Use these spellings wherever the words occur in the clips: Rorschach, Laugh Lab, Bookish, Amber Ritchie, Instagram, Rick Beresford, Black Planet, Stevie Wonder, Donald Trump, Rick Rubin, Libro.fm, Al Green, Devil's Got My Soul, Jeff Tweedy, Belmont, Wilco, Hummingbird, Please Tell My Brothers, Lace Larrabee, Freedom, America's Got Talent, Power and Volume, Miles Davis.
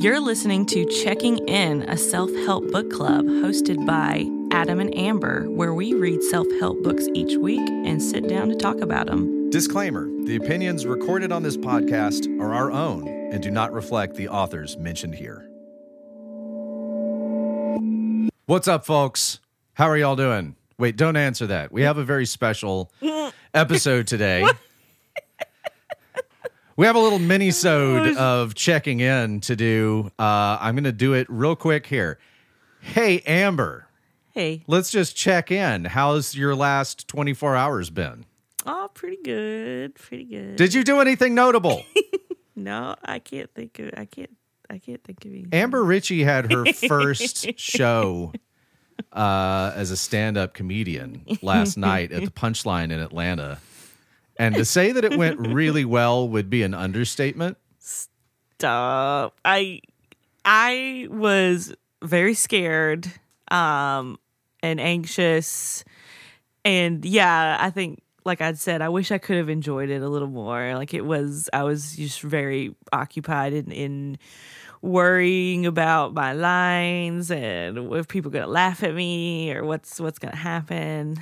You're listening to Checking In, a self-help book club hosted by Adam and Amber, where we read self-help books each week and sit down to talk about them. Disclaimer, the opinions recorded on this podcast are our own and do not reflect the authors mentioned here. What's up, folks? How are y'all doing? Wait, don't answer that. We have a very special episode today. We have a little mini-sode of Checking In to do. I'm going to do it real quick here. Hey, Amber. Hey. Let's just check in. How's your last 24 hours been? Oh, pretty good. Did you do anything notable? No, I can't think of anything. Amber Ritchie had her first show as a stand-up comedian last night at the Punchline in Atlanta. And to say that it went really well would be an understatement. Stop. I was very scared and anxious. And yeah, I think, like I'd said, I wish I could have enjoyed it a little more. Like I was just very occupied in worrying about my lines and if people are going to laugh at me or what's going to happen.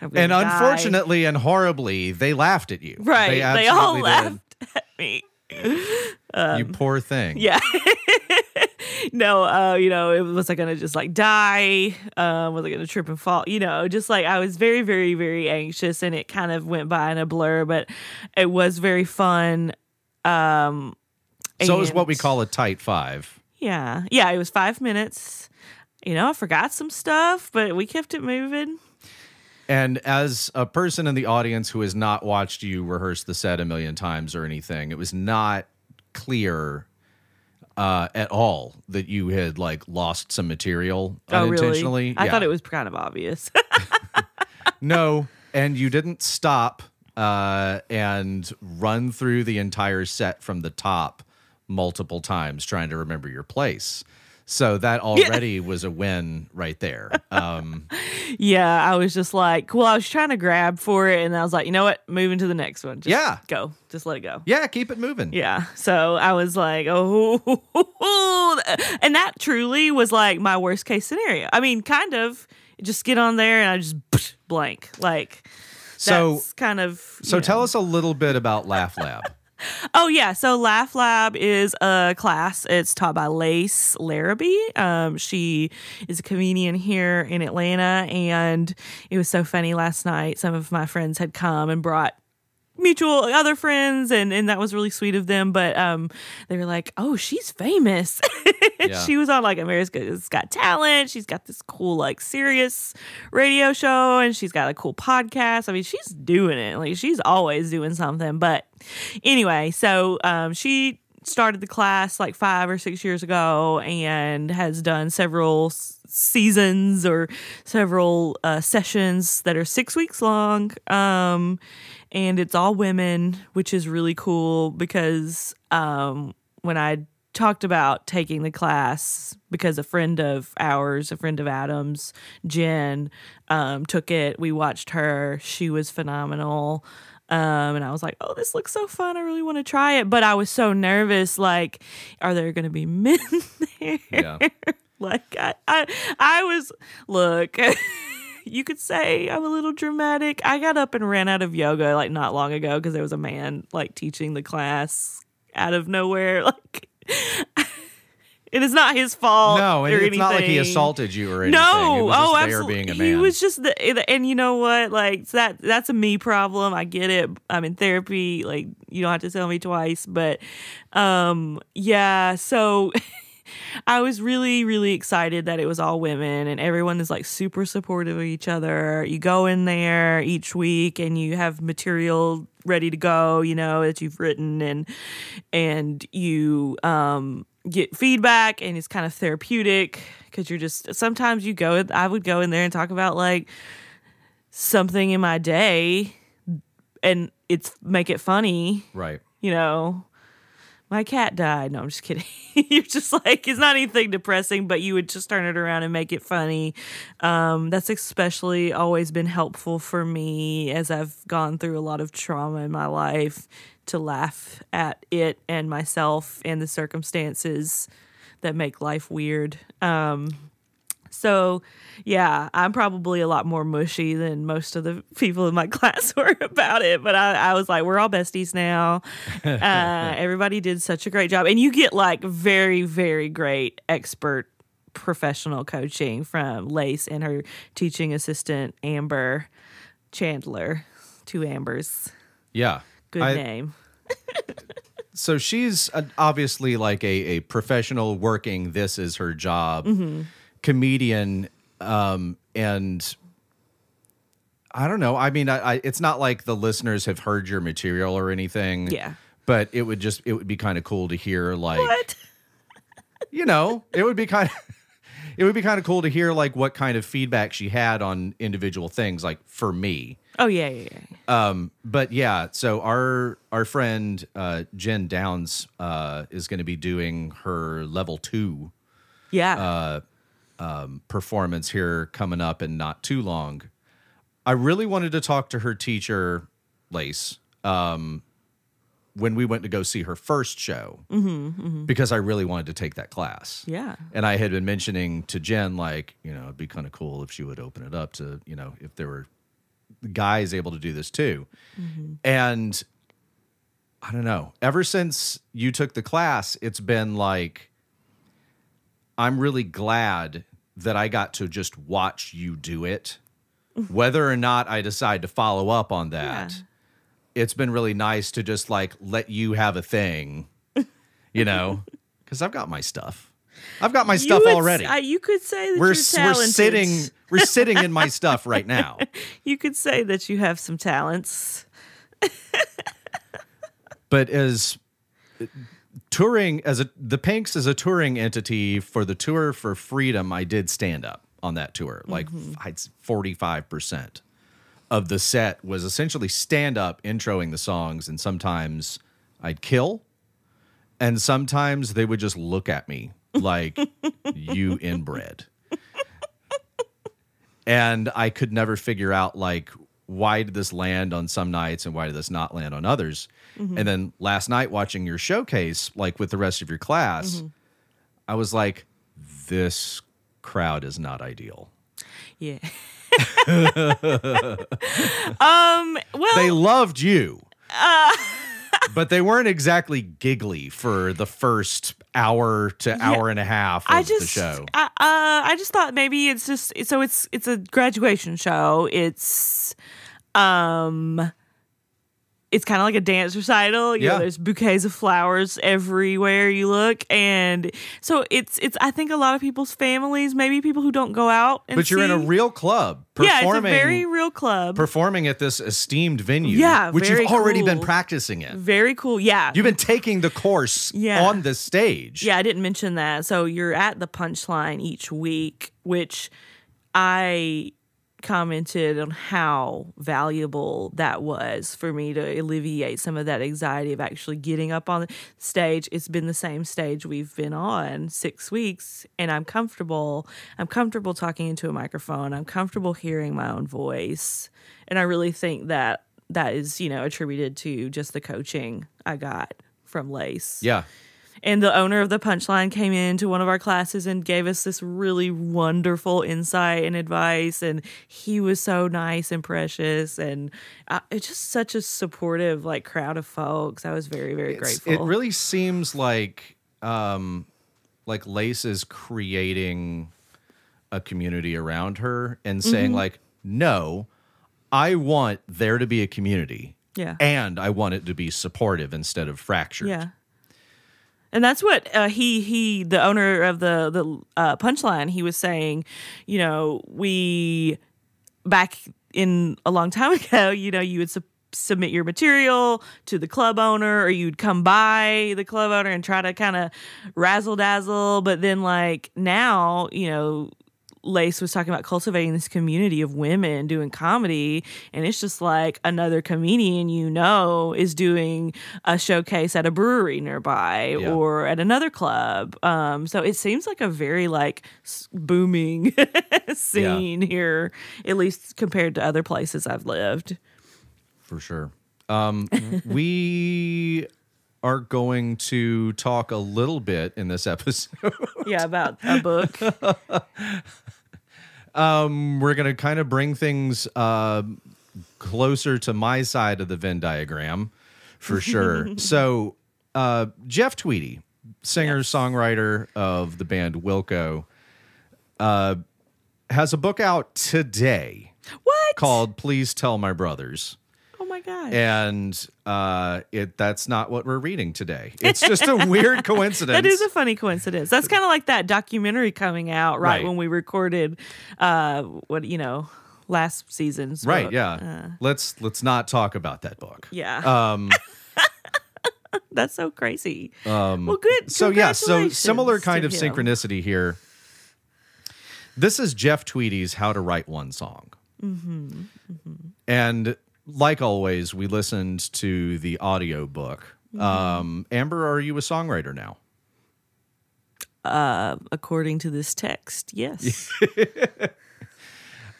And unfortunately and horribly, they laughed at you. Right. They all laughed at me. You poor thing. Yeah. No, was I going to just like die? Was I going to trip and fall? You know, just like I was very, very, very anxious and it kind of went by in a blur, but it was very fun. So it was what we call a tight five. Yeah. Yeah. It was 5 minutes. You know, I forgot some stuff, but we kept it moving. And as a person in the audience who has not watched you rehearse the set a million times or anything, it was not clear at all that you had like lost some material unintentionally. Really? I thought it was kind of obvious. No, and you didn't stop and run through the entire set from the top multiple times trying to remember your place. So that already was a win right there. Yeah, I was just like, well, I was trying to grab for it, and I was like, you know what? Moving to the next one. Just go. Just let it go. Yeah, keep it moving. Yeah. So I was like, oh. And that truly was like my worst case scenario. I mean, kind of. Just get on there, and I just blank. Like, so, that's kind of... So tell us a little bit about Laugh Lab. Oh, yeah. So Laugh Lab is a class. It's taught by Lace Larrabee. She is a comedian here in Atlanta, and it was so funny last night. Some of my friends had come and brought mutual other friends, and that was really sweet of them. But they were like, oh, she's famous. Yeah. She was on like America's Got Talent. She's got this cool like serious radio show, and she's got a cool podcast. I mean, she's doing it. Like she's always doing something. But anyway, so she started the class like 5 or 6 years ago and has done several seasons or several sessions that are 6 weeks long. And it's all women, which is really cool because when I talked about taking the class, because a friend of Adam's, Jen, took it. We watched her. She was phenomenal. And I was like, oh, this looks so fun. I really want to try it. But I was so nervous, like, are there going to be men there? Yeah. Like, I was, look... You could say I'm a little dramatic. I got up and ran out of yoga like not long ago because there was a man like teaching the class out of nowhere. Like it is not his fault. No, and it's not like he assaulted you or anything. No, absolutely. Being a man. He was just and you know what? Like that's a me problem. I get it. I'm in therapy. Like you don't have to tell me twice. But yeah, so. I was really, really excited that it was all women and everyone is like super supportive of each other. You go in there each week and you have material ready to go, you know, that you've written and you get feedback and it's kind of therapeutic because you're just sometimes I would go in there and talk about like something in my day and make it funny. Right. You know. my cat died. No, I'm just kidding. You're just like, it's not anything depressing, but you would just turn it around and make it funny. That's especially always been helpful for me as I've gone through a lot of trauma in my life, to laugh at it and myself and the circumstances that make life weird. So, yeah, I'm probably a lot more mushy than most of the people in my class were about it. But I was like, we're all besties now. Everybody did such a great job. And you get like very, very great expert professional coaching from Lace and her teaching assistant, Amber Chandler. Two Ambers. Yeah. Good name. So she's obviously like a professional working, this is her job. Mm-hmm. Comedian, and I don't know. I mean, I it's not like the listeners have heard your material or anything. Yeah, but it would be kind of cool to hear, like, what? You know, it would be kind of cool to hear like what kind of feedback she had on individual things, like for me. Oh yeah. But yeah, so our friend Jen Downs is going to be doing her level 2. Yeah. Performance here coming up in not too long. I really wanted to talk to her teacher, Lace, when we went to go see her first show, because I really wanted to take that class. Yeah. And I had been mentioning to Jen, like, you know, it'd be kind of cool if she would open it up to, you know, if there were guys able to do this too. Mm-hmm. And I don't know, ever since you took the class, it's been like, I'm really glad that I got to just watch you do it. Whether or not I decide to follow up on that, It's been really nice to just like let you have a thing, you know, because I've got my stuff. I've got my stuff already. You could say that you're talented. We're sitting in my stuff right now. You could say that you have some talents. But the Pinks is a touring entity for the tour for Freedom. I did stand up on that tour. Like 45% of the set was essentially stand up introing the songs. And sometimes I'd kill, and sometimes they would just look at me like, you inbred. And I could never figure out, like, why did this land on some nights and why did this not land on others? Mm-hmm. And then last night watching your showcase, like with the rest of your class, I was like, this crowd is not ideal. Yeah. Well, they loved you, but they weren't exactly giggly for the first hour to hour and a half of the show. I just thought maybe it's just, so it's a graduation show. It's kind of like a dance recital. You know, there's bouquets of flowers everywhere you look, and so it's. I think a lot of people's families, maybe people who don't go out, but you're in a real club performing. Yeah, it's a very real club performing at this esteemed venue. Yeah, which you've already been practicing in. Very cool. Yeah, you've been taking the course on the stage. Yeah, I didn't mention that. So you're at the Punchline each week, which I commented on how valuable that was for me to alleviate some of that anxiety of actually getting up on the stage. It's been the same stage we've been on 6 weeks, and I'm comfortable. I'm comfortable talking into a microphone. I'm comfortable hearing my own voice. And I really think that that is, you know, attributed to just the coaching I got from Lace. Yeah. And the owner of the Punchline came into one of our classes and gave us this really wonderful insight and advice. And he was so nice and precious. And it's just such a supportive, like, crowd of folks. I was very, very grateful. It really seems like Lace is creating a community around her and saying, like, no, I want there to be a community. Yeah. And I want it to be supportive instead of fractured. Yeah. And that's what he the owner of the Punchline, he was saying, you know, we, back in a long time ago, you know, you would submit your material to the club owner, or you'd come by the club owner and try to kind of razzle dazzle. But then, like, now, you know, Lace was talking about cultivating this community of women doing comedy, and it's just like another comedian you know is doing a showcase at a brewery nearby or at another club. So it seems like a very like booming scene here, at least compared to other places I've lived. For sure. We are going to talk a little bit in this episode. Yeah, about a book. We're going to kind of bring things closer to my side of the Venn diagram, for sure. So Jeff Tweedy, singer-songwriter of the band Wilco, has a book out today. What? Called Please Tell My Brothers. God. And that's not what we're reading today. It's just a weird coincidence. That is a funny coincidence. That's kind of like that documentary coming out right when we recorded last season's book. Right, yeah. Let's not talk about that book. Yeah. That's so crazy. Well, good. So yeah, so similar kind of synchronicity here. This is Jeff Tweedy's How to Write One Song. Mm-hmm. Mm-hmm. And like always, we listened to the audiobook. Mm-hmm. Amber, are you a songwriter now? According to this text, yes.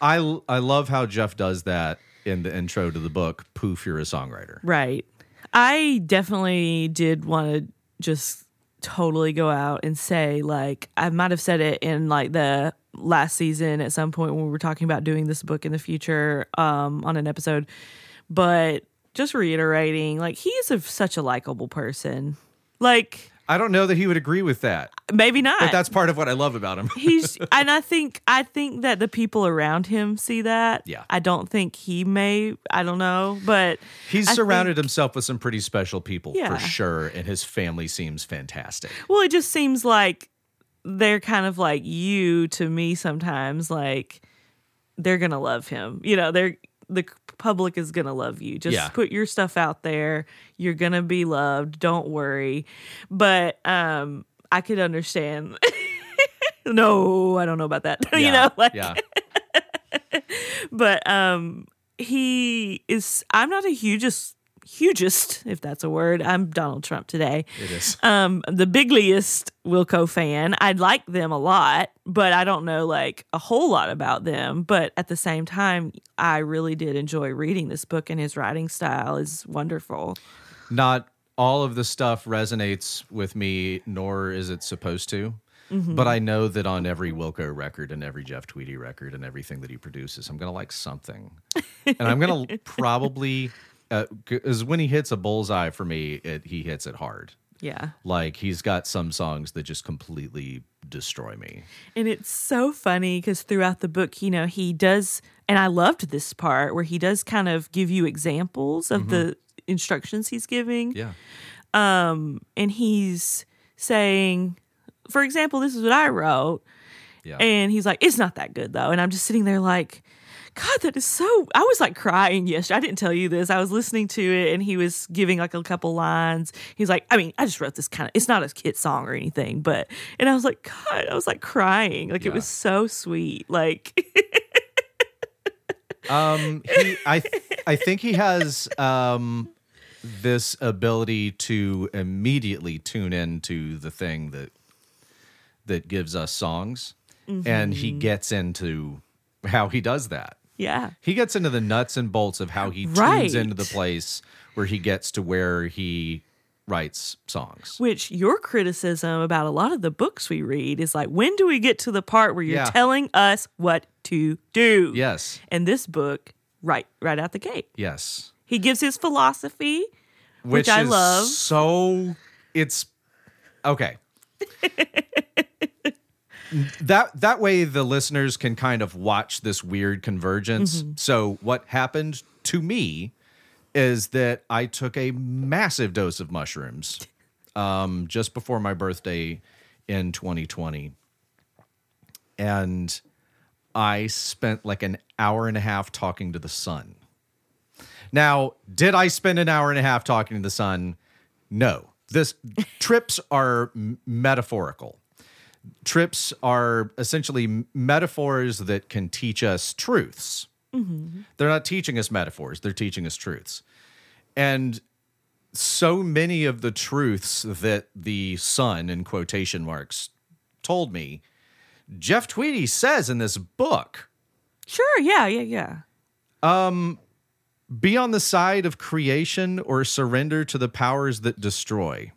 I love how Jeff does that in the intro to the book. Poof, you're a songwriter. Right. I definitely did want to just totally go out and say, like, I might have said it in like the last season at some point when we were talking about doing this book in the future on an episode, but just reiterating, like, he is such a likable person. Like, I don't know that he would agree with that. Maybe not. But that's part of what I love about him. And I think that the people around him see that. Yeah. I don't think I don't know, but he's surrounded himself with some pretty special people for sure, and his family seems fantastic. Well, it just seems like they're kind of like you to me sometimes, like they're going to love him. You know, the public is going to love you. Just put your stuff out there. You're going to be loved. Don't worry. But I could understand. No, I don't know about that. Yeah, you know, like, yeah. But I'm not a hugest, if that's a word. I'm Donald Trump today. It is. The bigliest Wilco fan. I like them a lot, but I don't know like a whole lot about them. But at the same time, I really did enjoy reading this book, and his writing style is wonderful. Not all of the stuff resonates with me, nor is it supposed to. Mm-hmm. But I know that on every Wilco record and every Jeff Tweedy record and everything that he produces, I'm going to like something. And I'm going to probably... Because when he hits a bullseye for me, he hits it hard. Yeah. Like, he's got some songs that just completely destroy me. And it's so funny because throughout the book, you know, he does, and I loved this part where he does kind of give you examples of the instructions he's giving. Yeah. And he's saying, for example, this is what I wrote. Yeah. And he's like, it's not that good, though. And I'm just sitting there like... God, that is so... I was, like, crying yesterday. I didn't tell you this. I was listening to it, and he was giving, like, a couple lines. He's like, I mean, I just wrote this kind of... It's not a kid song or anything, but... And I was like, God, I was, like, crying. Like, it was so sweet. Like... I think he has this ability to immediately tune into the thing that gives us songs, and he gets into... how he does that. Yeah. He gets into the nuts and bolts of how he tunes into the place where he gets to where he writes songs. Which your criticism about a lot of the books we read is like, when do we get to the part where you're telling us what to do? Yes. And this book, right out the gate. Yes. He gives his philosophy, which I love. So it's... Okay. That way the listeners can kind of watch this weird convergence. Mm-hmm. So what happened to me is that I took a massive dose of mushrooms just before my birthday in 2020. And I spent like an hour and a half talking to the sun. Now, did I spend an hour and a half talking to the sun? No. Trips are metaphorical. Trips are essentially metaphors that can teach us truths. Mm-hmm. They're not teaching us metaphors. They're teaching us truths. And so many of the truths that the sun, in quotation marks, told me, Jeff Tweedy says in this book. Sure, yeah. Be on the side of creation or surrender to the powers that destroy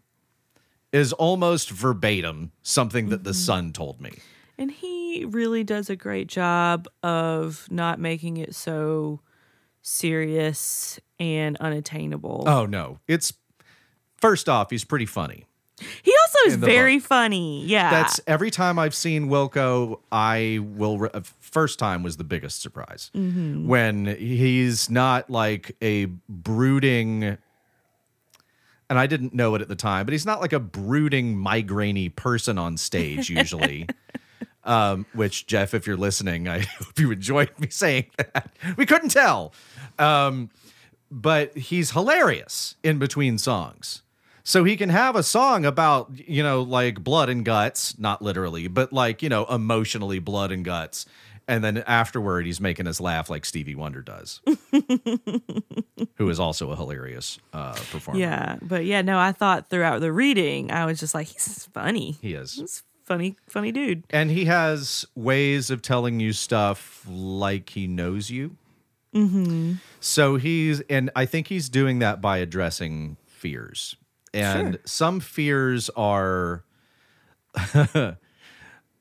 is almost verbatim something that the sun told me. And he really does a great job of not making it so serious and unattainable. Oh, no. It's, first off, he's pretty funny. He also is very funny. Yeah. That's every time I've seen Wilco, I will. First time was the biggest surprise when he's not like a brooding. And I didn't know it at the time, but he's not like a brooding, migrainey person on stage usually. Which, Jeff, if you're listening, I hope you enjoyed me saying that. We couldn't tell. But he's hilarious in between songs. So he can have a song about, you know, like blood and guts, not literally, but like, you know, emotionally blood and guts. And then afterward, he's making us laugh like Stevie Wonder does, who is also a hilarious performer. Yeah. But yeah, no, I thought throughout the reading, I was just like, he's funny. He is. He's funny dude. And he has ways of telling you stuff like he knows you. Mm-hmm. So and I think he's doing that by addressing fears. And some fears are, what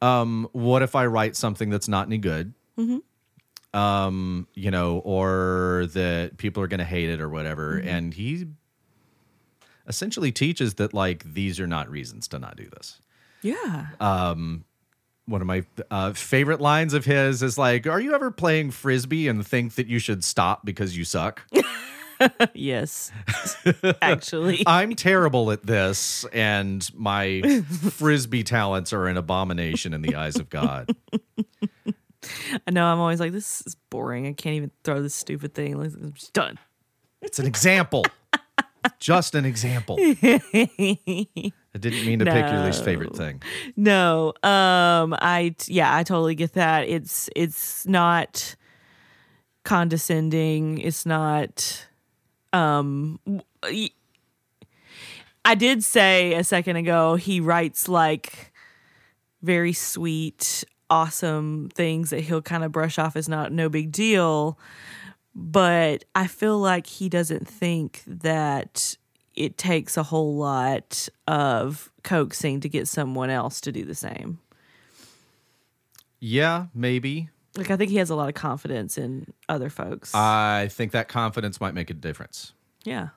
if I write something that's not any good? Mm-hmm. You know, or that people are going to hate it or whatever. Mm-hmm. And he essentially teaches that, like, these are not reasons to not do this. Yeah. One of my favorite lines of his is like, are you ever playing Frisbee and think that you should stop because you suck? Yes, actually. I'm terrible at this, and my Frisbee talents are an abomination in the eyes of God. I know, I'm always like, this is boring. I can't even throw this stupid thing. I'm just done. It's an example. Just an example. I didn't mean to pick your least favorite thing. No. I totally get that. It's not condescending. It's not... I did say a second ago, he writes like very sweet, awesome things that he'll kind of brush off as no big deal. But I feel like he doesn't think that it takes a whole lot of coaxing to get someone else to do the same. Yeah, maybe. Like, I think he has a lot of confidence in other folks. I think that confidence might make a difference. Yeah.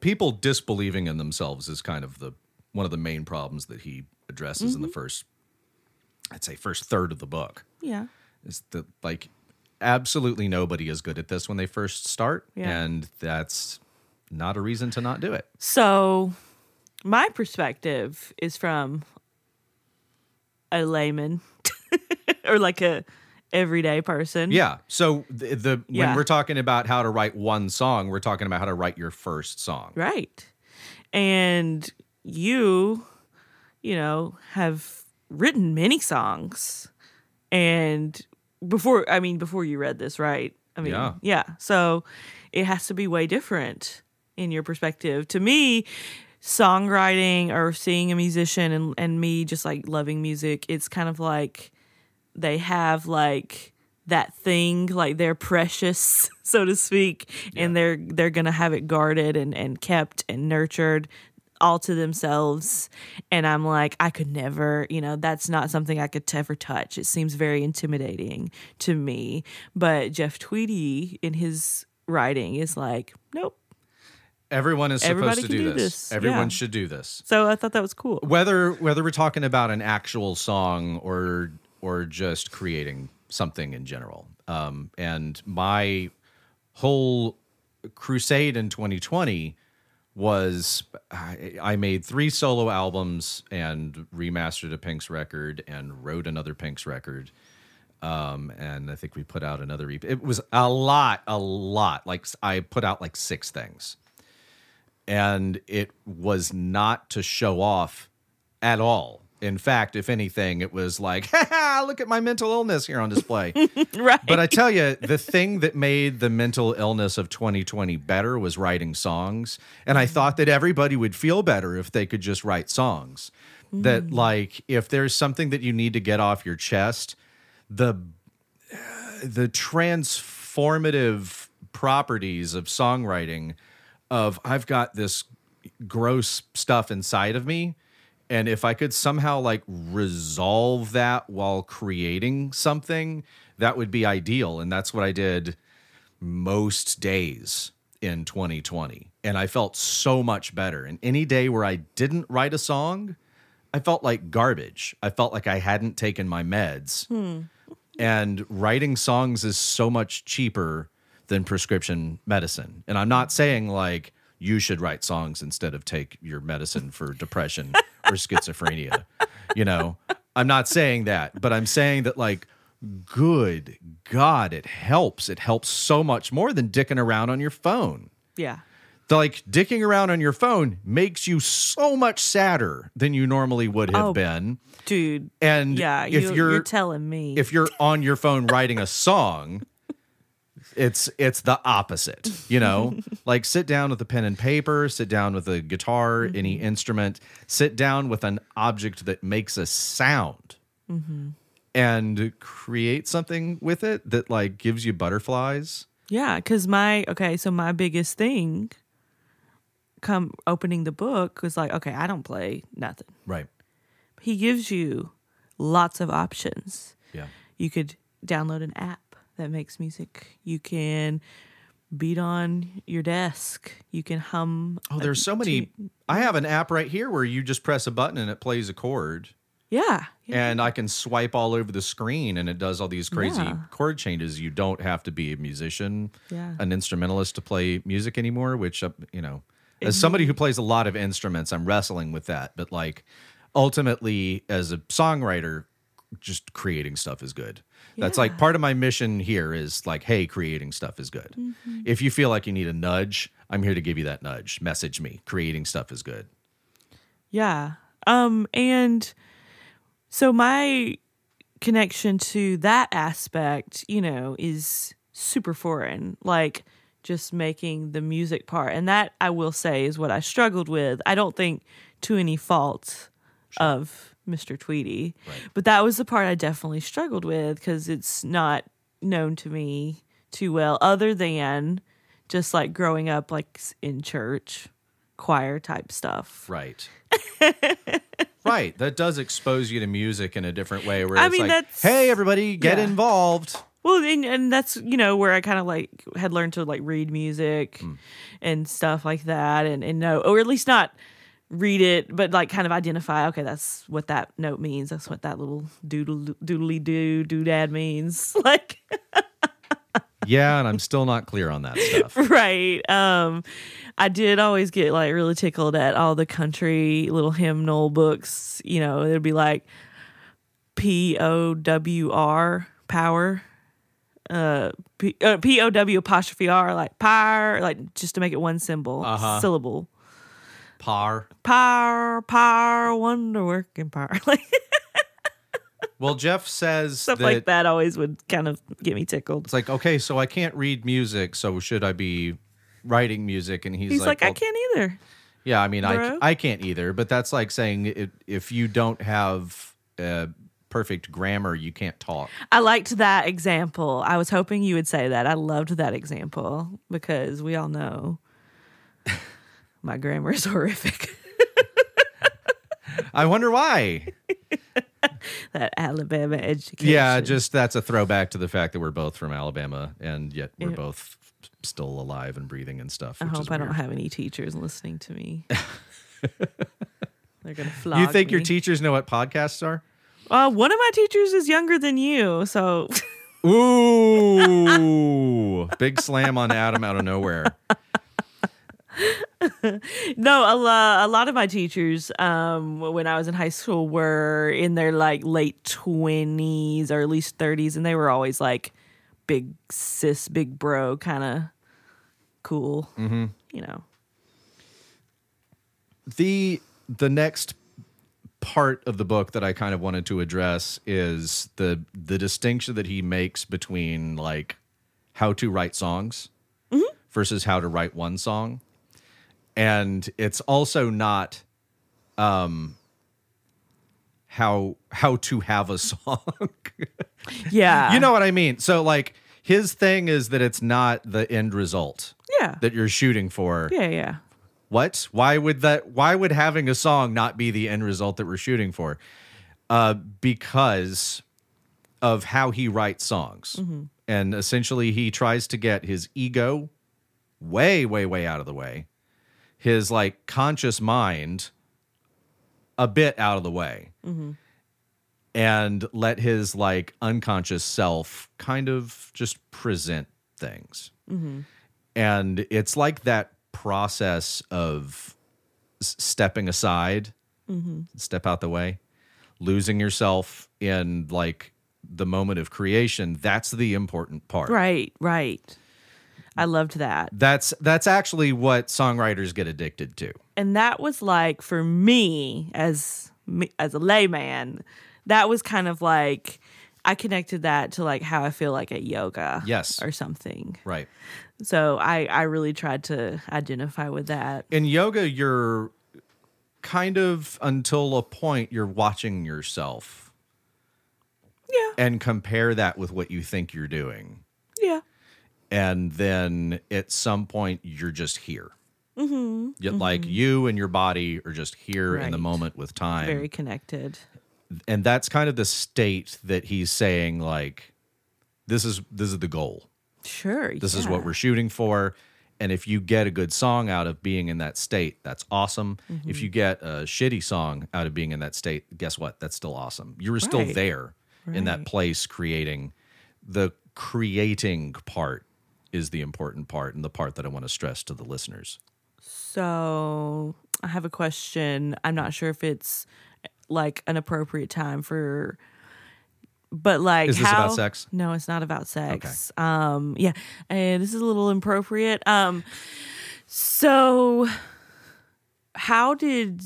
People disbelieving in themselves is kind of one of the main problems that he addresses in the first third of the book. Yeah. Is that, like, absolutely nobody is good at this when they first start. Yeah. And that's not a reason to not do it. So my perspective is from a layman or like a everyday person. Yeah. So when we're talking about how to write one song, we're talking about how to write your first song. Right. And you know, have written many songs. And before you read this, right? I mean, yeah. So it has to be way different in your perspective. To me, songwriting or seeing a musician and me just like loving music, it's kind of like they have like that thing, like they're precious, so to speak, and they're gonna have it guarded and kept and nurtured all to themselves. And I'm like, I could never, you know, that's not something I could ever touch. It seems very intimidating to me. But Jeff Tweedy in his writing is like, nope. Everyone is supposed to do this. Everyone should do this. So I thought that was cool. Whether we're talking about an actual song or just creating something in general. And my whole crusade in 2020 was I made 3 solo albums and remastered a Pinks record and wrote another Pinks record. And I think we put out another EP. It was a lot. Like I put out like 6 things. And it was not to show off at all. In fact, if anything, it was like, ha-ha, look at my mental illness here on display. Right. But I tell you, the thing that made the mental illness of 2020 better was writing songs. And I thought that everybody would feel better if they could just write songs. Mm. That, like, if there's something that you need to get off your chest, the transformative properties of songwriting of I've got this gross stuff inside of me, and if I could somehow like resolve that while creating something, that would be ideal. And that's what I did most days in 2020. And I felt so much better. And any day where I didn't write a song, I felt like garbage. I felt like I hadn't taken my meds. Hmm. And writing songs is so much cheaper than prescription medicine. And I'm not saying like you should write songs instead of take your medicine for depression or schizophrenia. You know, I'm not saying that, but I'm saying that, like, good God, it helps. It helps so much more than dicking around on your phone. Yeah. Like, dicking around on your phone makes you so much sadder than you normally would have been. Dude. And yeah, if you're telling me. If you're on your phone writing a song, it's the opposite, you know? Like, sit down with a pen and paper, sit down with a guitar, mm-hmm. any instrument, sit down with an object that makes a sound mm-hmm. and create something with it that, like, gives you butterflies. Yeah, because my biggest thing come opening the book was like, okay, I don't play nothing. Right. He gives you lots of options. Yeah. You could download an app that makes music. You can beat on your desk. You can hum. Oh, there's so many. I have an app right here where you just press a button and it plays a chord. Yeah. And I can swipe all over the screen and it does all these crazy chord changes. You don't have to be a musician, an instrumentalist to play music anymore, which, you know, as somebody who plays a lot of instruments, I'm wrestling with that. But, like, ultimately, as a songwriter, just creating stuff is good. Yeah. That's like part of my mission here is like, hey, creating stuff is good. Mm-hmm. If you feel like you need a nudge, I'm here to give you that nudge. Message me. Creating stuff is good. Yeah. And so my connection to that aspect, you know, is super foreign. Like, just making the music part. And that, I will say, is what I struggled with. I don't think to any fault of Mr. Tweedy. Right. But that was the part I definitely struggled with because it's not known to me too well, other than just like growing up like in church, choir type stuff. Right. Right. That does expose you to music in a different way where it's like, hey, everybody, get involved. Well, and that's, you know, where I kind of like had learned to like read music and stuff like that and know, or at least not read it, but like kind of identify, okay, that's what that note means. That's what that little doodad means. Like, yeah, and I'm still not clear on that stuff. Right. I did always get like really tickled at all the country little hymnal books. You know, it'd be like POWR, power, POW apostrophe R, like power, like just to make it one symbol, syllable. Power, wonder-working power. Well, Jeff says stuff like that always would kind of get me tickled. It's like, okay, so I can't read music, so should I be writing music? And he's like well, I can't either. Yeah, I mean, I can't either, but that's like saying if you don't have perfect grammar, you can't talk. I liked that example. I was hoping you would say that. I loved that example because we all know my grammar is horrific. I wonder why. That Alabama education. Yeah, just that's a throwback to the fact that we're both from Alabama, and yet we're both still alive and breathing and stuff. Which I hope is weird. I don't have any teachers listening to me. They're gonna flog me. You think your teachers know what podcasts are? One of my teachers is younger than you, so. Ooh, big slam on Adam out of nowhere. No, a lot of my teachers when I was in high school were in their like late 20s or at least 30s, and they were always like big sis, big bro kind of cool, mm-hmm. you know. The next heart of the book that I kind of wanted to address is the distinction that he makes between like how to write songs mm-hmm. versus how to write one song. And it's also not how to have a song. Yeah. You know what I mean? So like his thing is that it's not the end result. Yeah. That you're shooting for. Yeah, yeah. What? Why would having a song not be the end result that we're shooting for? Because of how he writes songs. Mm-hmm. And essentially he tries to get his ego way, way, way out of the way. His like conscious mind a bit out of the way. Mm-hmm. And let his like unconscious self kind of just present things. Mm-hmm. And it's like that process of stepping aside, mm-hmm. step out the way, losing yourself in like the moment of creation. That's the important part. Right, right. I loved that. That's actually what songwriters get addicted to. And that was like, for me as a layman, that was kind of like, I connected that to like how I feel like at yoga. Yes. Or something. Right. So I really tried to identify with that. In yoga, you're kind of, until a point, you're watching yourself. Yeah. And compare that with what you think you're doing. Yeah. And then at some point, you're just here. Mm-hmm. You're, mm-hmm. Like you and your body are just here right. in the moment with time. Very connected. And that's kind of the state that he's saying, like, this is the goal. Sure. This yeah. is what we're shooting for. And if you get a good song out of being in that state, that's awesome. Mm-hmm. If you get a shitty song out of being in that state, guess what? That's still awesome. You were right. still there right. in that place creating. The creating part is the important part and the part that I want to stress to the listeners. So I have a question. I'm not sure if it's like an appropriate time for, but like, is this about sex? No, it's not about sex. Okay. Yeah. And this is a little inappropriate. So how did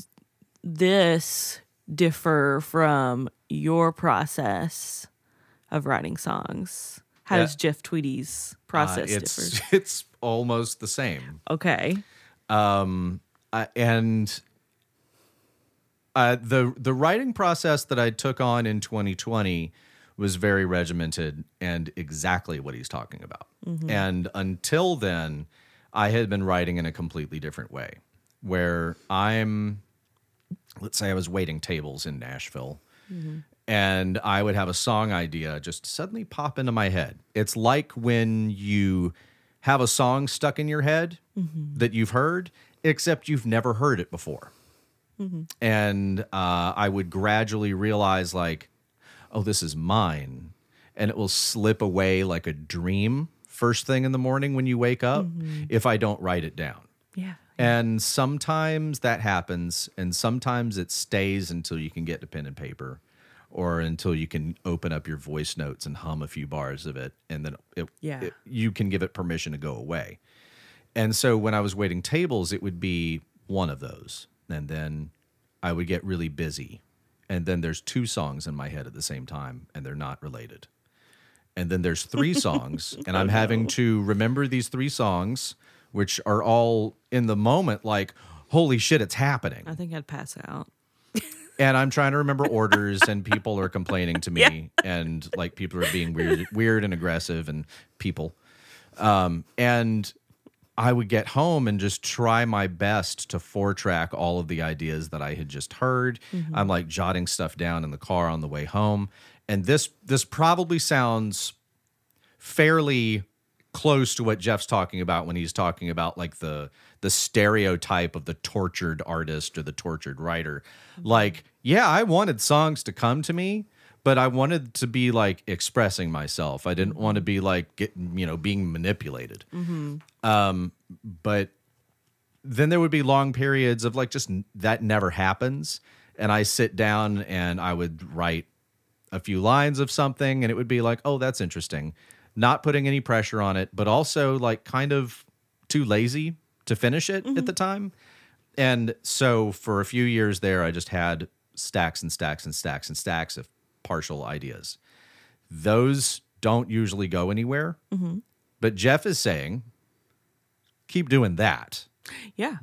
this differ from your process of writing songs? How yeah. does Jeff Tweedy's process differ? It's almost the same. Okay. The writing process that I took on in 2020 was very regimented and exactly what he's talking about. Mm-hmm. And until then, I had been writing in a completely different way, where let's say I was waiting tables in Nashville, mm-hmm. and I would have a song idea just suddenly pop into my head. It's like when you have a song stuck in your head mm-hmm. that you've heard, except you've never heard it before. Mm-hmm. And I would gradually realize, like, oh, this is mine. And it will slip away like a dream first thing in the morning when you wake up mm-hmm. if I don't write it down. Yeah. And sometimes that happens, and sometimes it stays until you can get to pen and paper or until you can open up your voice notes and hum a few bars of it, and then you can give it permission to go away. And so when I was waiting tables, it would be one of those. And then I would get really busy. And then there's two songs in my head at the same time, and they're not related. And then there's three songs, and I'm having to remember these three songs, which are all in the moment like, holy shit, it's happening. I think I'd pass out. And I'm trying to remember orders, and people are complaining to me, yeah. and like people are being weird and aggressive, and people. And I would get home and just try my best to four-track all of the ideas that I had just heard. Mm-hmm. I'm like jotting stuff down in the car on the way home. And this probably sounds fairly close to what Jeff's talking about when he's talking about like the stereotype of the tortured artist or the tortured writer. Mm-hmm. Like, yeah, I wanted songs to come to me, but I wanted to be like expressing myself. I didn't want to be like being manipulated. Mm-hmm. But then there would be long periods of like just that never happens. And I sit down and I would write a few lines of something, and it would be like, oh, that's interesting. Not putting any pressure on it, but also like kind of too lazy to finish it mm-hmm. at the time. And so for a few years there, I just had stacks and stacks and stacks and stacks of partial ideas. Those don't usually go anywhere. Mm-hmm. But Jeff is saying, keep doing that. Yeah.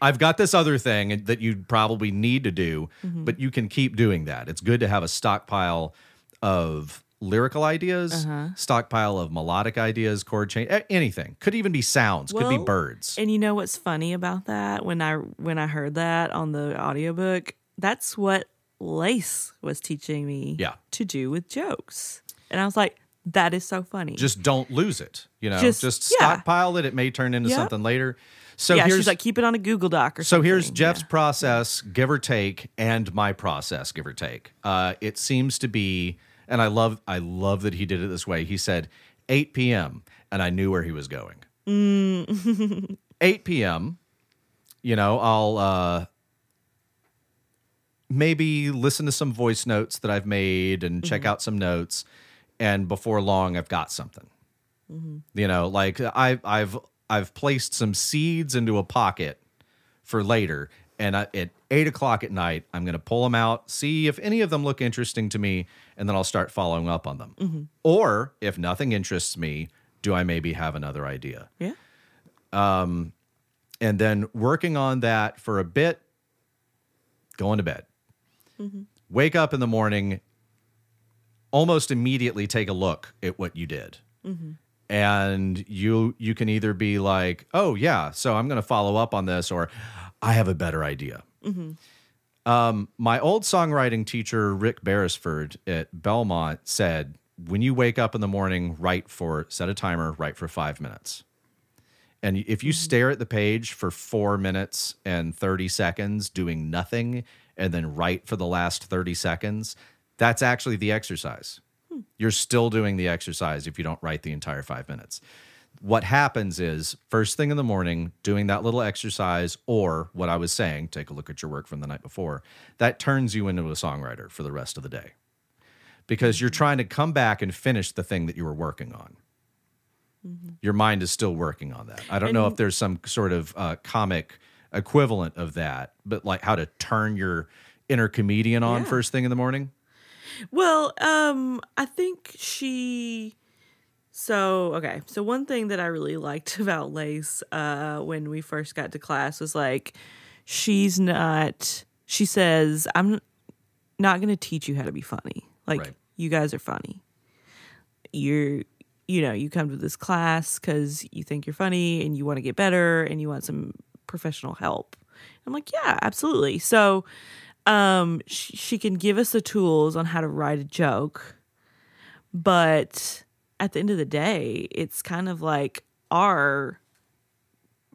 I've got this other thing that you probably need to do, mm-hmm. but you can keep doing that. It's good to have a stockpile of lyrical ideas, uh-huh. stockpile of melodic ideas, chord change, anything. Could even be sounds, could be birds. And you know what's funny about that? When I heard that on the audiobook, that's what Lace was teaching me to do with jokes. And I was like, that is so funny. Just don't lose it. You know, just stockpile it. It may turn into something later. So she's like, keep it on a Google Doc or something. So here's Jeff's process, give or take, and my process, give or take. It seems to be, and I love that he did it this way. He said 8 p.m., and I knew where he was going. 8 p.m., you know, I'll maybe listen to some voice notes that I've made and check out some notes, and before long, I've got something. Mm-hmm. You know, like I've placed some seeds into a pocket for later, and at 8 o'clock at night, I'm going to pull them out, see if any of them look interesting to me, and then I'll start following up on them. Mm-hmm. Or, if nothing interests me, do I maybe have another idea? Yeah. And then working on that for a bit, going to bed. Mm-hmm. Wake up in the morning, almost immediately take a look at what you did. Mm-hmm. And you can either be like, oh, yeah, so I'm going to follow up on this, or I have a better idea. Mm-hmm. My old songwriting teacher, Rick Beresford at Belmont, said, when you wake up in the morning, set a timer, write for 5 minutes. And if you stare at the page for 4 minutes and 30 seconds doing nothing and then write for the last 30 seconds, that's actually the exercise. You're still doing the exercise if you don't write the entire 5 minutes. What happens is, first thing in the morning, doing that little exercise, or what I was saying, take a look at your work from the night before, that turns you into a songwriter for the rest of the day. Because you're trying to come back and finish the thing that you were working on. Mm-hmm. Your mind is still working on that. I don't know if there's some sort of comic equivalent of that, but like how to turn your inner comedian on first thing in the morning. Well, I think so one thing that I really liked about Lace when we first got to class was like, she says, I'm not going to teach you how to be funny. Like, you guys are funny. You come to this class because you think you're funny and you want to get better and you want some professional help. I'm like, yeah, absolutely. So she can give us the tools on how to write a joke, but at the end of the day, it's kind of like our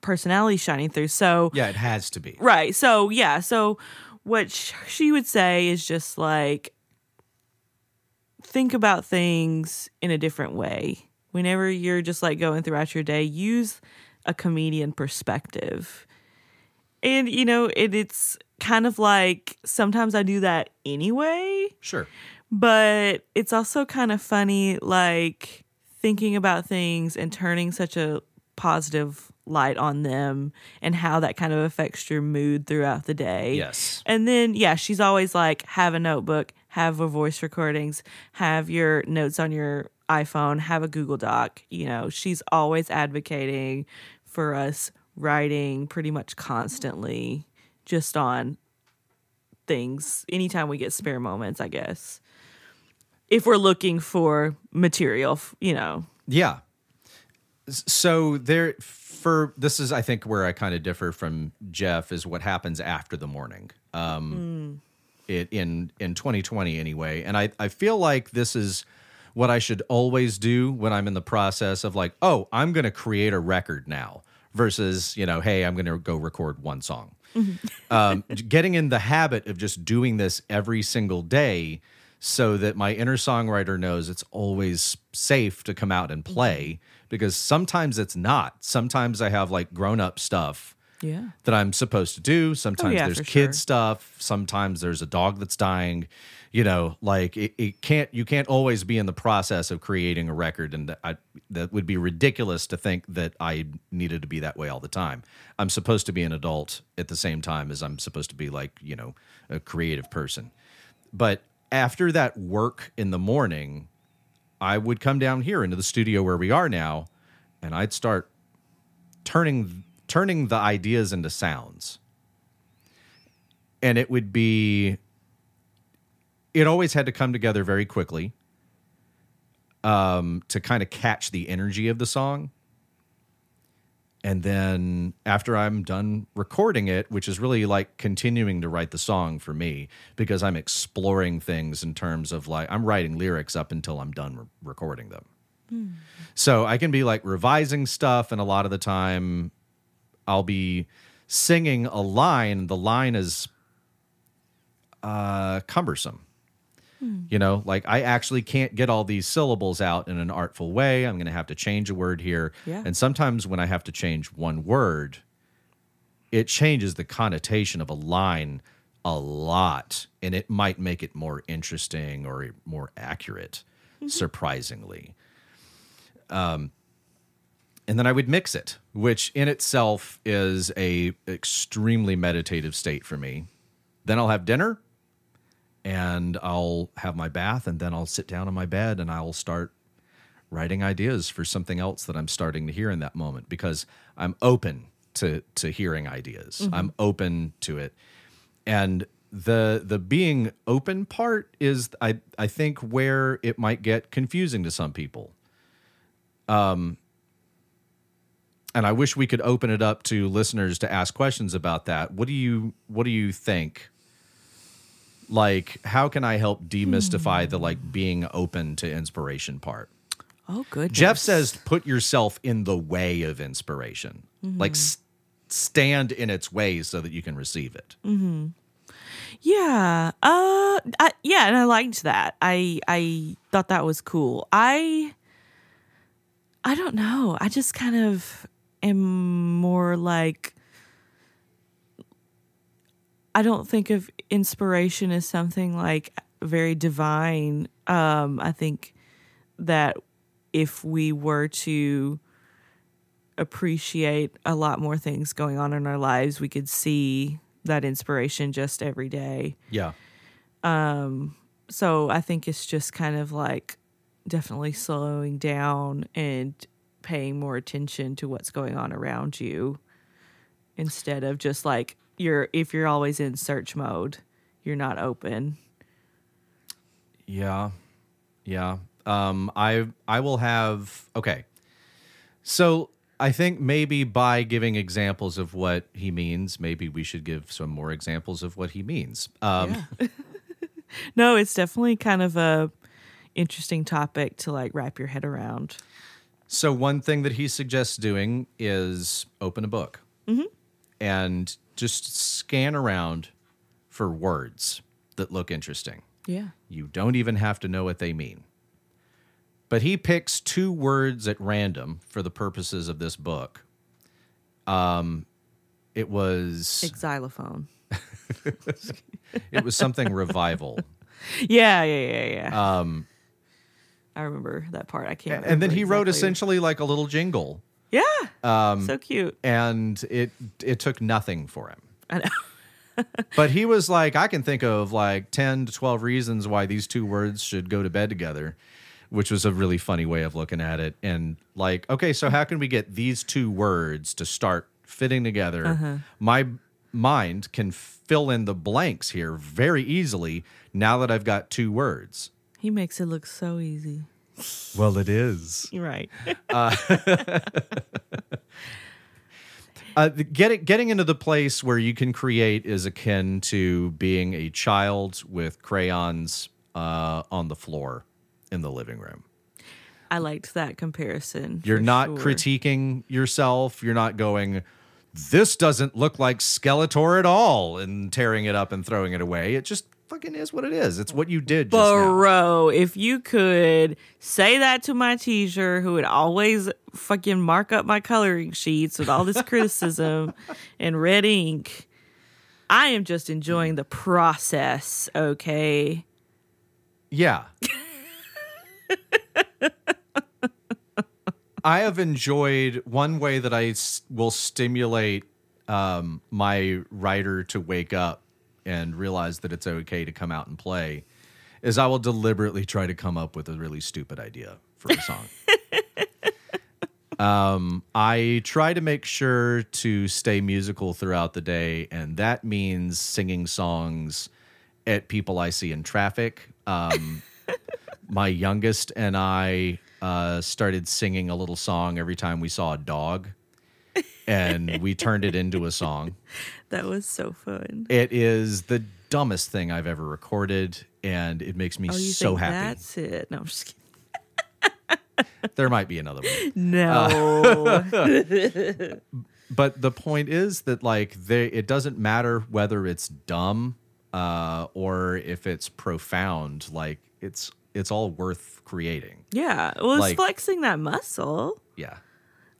personality shining through. So yeah, it has to be. Right. So yeah. So what she would say is just like, think about things in a different way. Whenever you're just like going throughout your day, use a comedian perspective. And, you know, it's kind of like sometimes I do that anyway. Sure. But it's also kind of funny, like thinking about things and turning such a positive light on them and how that kind of affects your mood throughout the day. Yes. And then, yeah, she's always like, have a notebook, have a voice recordings, have your notes on your iPhone, have a Google Doc. You know, she's always advocating for us writing pretty much constantly, just on things anytime we get spare moments, I guess, if we're looking for material, you know. Yeah. So I think where I kind of differ from Jeff is what happens after the morning. In 2020 anyway, and I feel like this is what I should always do when I'm in the process of like, oh, I'm going to create a record now, versus, you know, hey, I'm going to go record one song. Mm-hmm. Getting in the habit of just doing this every single day so that my inner songwriter knows it's always safe to come out and play, because sometimes it's not. Sometimes I have like grown up stuff yeah. that I'm supposed to do. Sometimes there's kid stuff. Sometimes there's a dog that's dying. You know, like it can't. You can't always be in the process of creating a record, and that would be ridiculous to think that I needed to be that way all the time. I'm supposed to be an adult at the same time as I'm supposed to be, like, you know, a creative person. But after that work in the morning, I would come down here into the studio where we are now, and I'd start turning the ideas into sounds, and it would be. It always had to come together very quickly to kind of catch the energy of the song. And then after I'm done recording it, which is really like continuing to write the song for me, because I'm exploring things in terms of, like, I'm writing lyrics up until I'm done recording them. Mm. So I can be like revising stuff, and a lot of the time I'll be singing a line. The line is cumbersome. You know, like, I actually can't get all these syllables out in an artful way. I'm going to have to change a word here. Yeah. And sometimes when I have to change one word, it changes the connotation of a line a lot. And it might make it more interesting or more accurate, surprisingly. And then I would mix it, which in itself is a extremely meditative state for me. Then I'll have dinner. And I'll have my bath, and then I'll sit down on my bed, and I'll start writing ideas for something else that I'm starting to hear in that moment, because I'm open to hearing ideas. Mm-hmm. I'm open to it. And the being open part is, I think, where it might get confusing to some people. And I wish we could open it up to listeners to ask questions about that. What do you think? Like, how can I help demystify the, like, being open to inspiration part? Oh, goodness. Jeff says put yourself in the way of inspiration. Mm-hmm. Like, stand in its way so that you can receive it. Mm-hmm. Yeah. Yeah, and I liked that. I thought that was cool. I don't know. I just kind of am more like... I don't think of inspiration as something like very divine. I think that if we were to appreciate a lot more things going on in our lives, we could see that inspiration just every day. Yeah. So I think it's just kind of like definitely slowing down and paying more attention to what's going on around you instead of just like, if you're always in search mode, you're not open. Yeah. Yeah. I will have, okay. So I think maybe by giving examples of what he means, maybe we should give some more examples of what he means. Yeah. No, it's definitely kind of a interesting topic to, like, wrap your head around. So one thing that he suggests doing is open a book. Mm-hmm. And just scan around for words that look interesting. Yeah. You don't even have to know what they mean. But he picks 2 words at random for the purposes of this book. It was... Xylophone. It was something revival. Yeah. I remember that part. I can't remember. And then he wrote essentially like a little jingle. Yeah, so cute. And it took nothing for him. I know. But he was like, I can think of like 10 to 12 reasons why these 2 words should go to bed together, which was a really funny way of looking at it. And like, okay, so how can we get these 2 words to start fitting together? Uh-huh. My mind can fill in the blanks here very easily now that I've got 2 words. He makes it look so easy. Well, it is. You're right. Getting into the place where you can create is akin to being a child with crayons on the floor in the living room. I liked that comparison. You're not critiquing yourself. You're not going, this doesn't look like Skeletor at all, and tearing it up and throwing it away. It just fucking is what it is. It's what you did just now. Bro, if you could say that to my teacher who would always fucking mark up my coloring sheets with all this criticism and red ink, I am just enjoying the process, okay? Yeah. I have enjoyed one way that I will stimulate my writer to wake up and realize that it's okay to come out and play, is I will deliberately try to come up with a really stupid idea for a song. I try to make sure to stay musical throughout the day, and that means singing songs at people I see in traffic. My youngest and I started singing a little song every time we saw a dog. And we turned it into a song. That was so fun. It is the dumbest thing I've ever recorded, and it makes me so happy. That's it. No, I'm just kidding. There might be another one. No. But the point is that, like, it doesn't matter whether it's dumb or if it's profound. Like, it's all worth creating. Yeah. Well, it's like flexing that muscle. Yeah.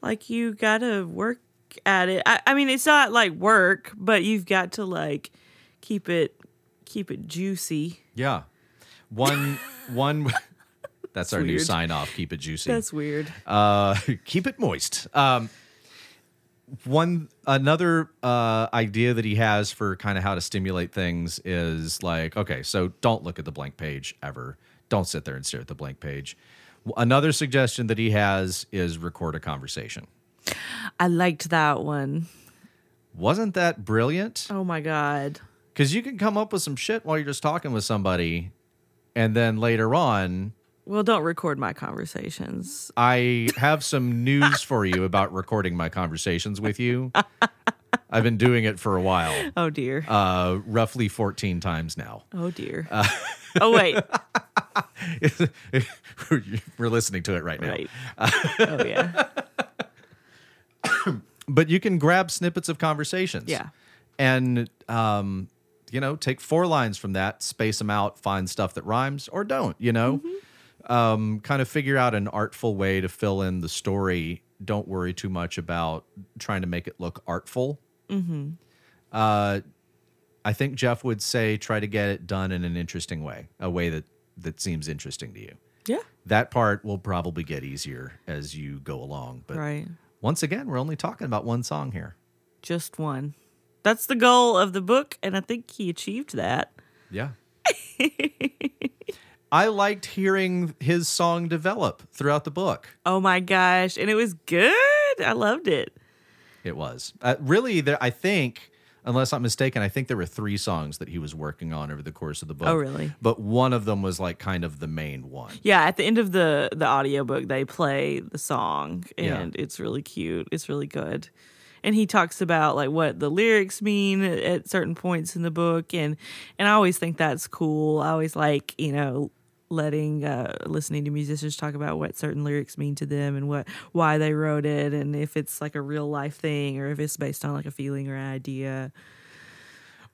Like, you got to work at it. I mean, it's not like work, but you've got to, like, keep it juicy. Yeah. One. That's our new sign off. Keep it juicy. That's weird. Keep it moist. Another idea that he has for kind of how to stimulate things is like, okay, so don't look at the blank page ever. Don't sit there and stare at the blank page. Another suggestion that he has is record a conversation. I liked that one. Wasn't that brilliant? Oh, my God. Because you can come up with some shit while you're just talking with somebody, and then later on... Well, don't record my conversations. I have some news for you about recording my conversations with you. I've been doing it for a while. Oh, dear. Roughly 14 times now. Oh, dear. Oh, wait. We're listening to it right now. Right. Oh, yeah. But you can grab snippets of conversations. Yeah. And, take 4 lines from that, space them out, find stuff that rhymes, or don't, Mm-hmm. Kind of figure out an artful way to fill in the story. Don't worry too much about trying to make it look artful. Mm-hmm. I think Jeff would say try to get it done in an interesting way, a way that seems interesting to you. Yeah. That part will probably get easier as you go along. But right. Once again, we're only talking about one song here. Just one. That's the goal of the book, and I think he achieved that. Yeah. I liked hearing his song develop throughout the book. Oh, my gosh. And it was good. I loved it. It was. Really, I think... Unless I'm mistaken, I think there were 3 songs that he was working on over the course of the book. Oh, really? But one of them was, like, kind of the main one. Yeah, at the end of the audiobook, they play the song, and It's really cute. It's really good. And he talks about, like, what the lyrics mean at certain points in the book, and I always think that's cool. I always like, listening to musicians talk about what certain lyrics mean to them and why they wrote it, and if it's like a real life thing or if it's based on like a feeling or an idea,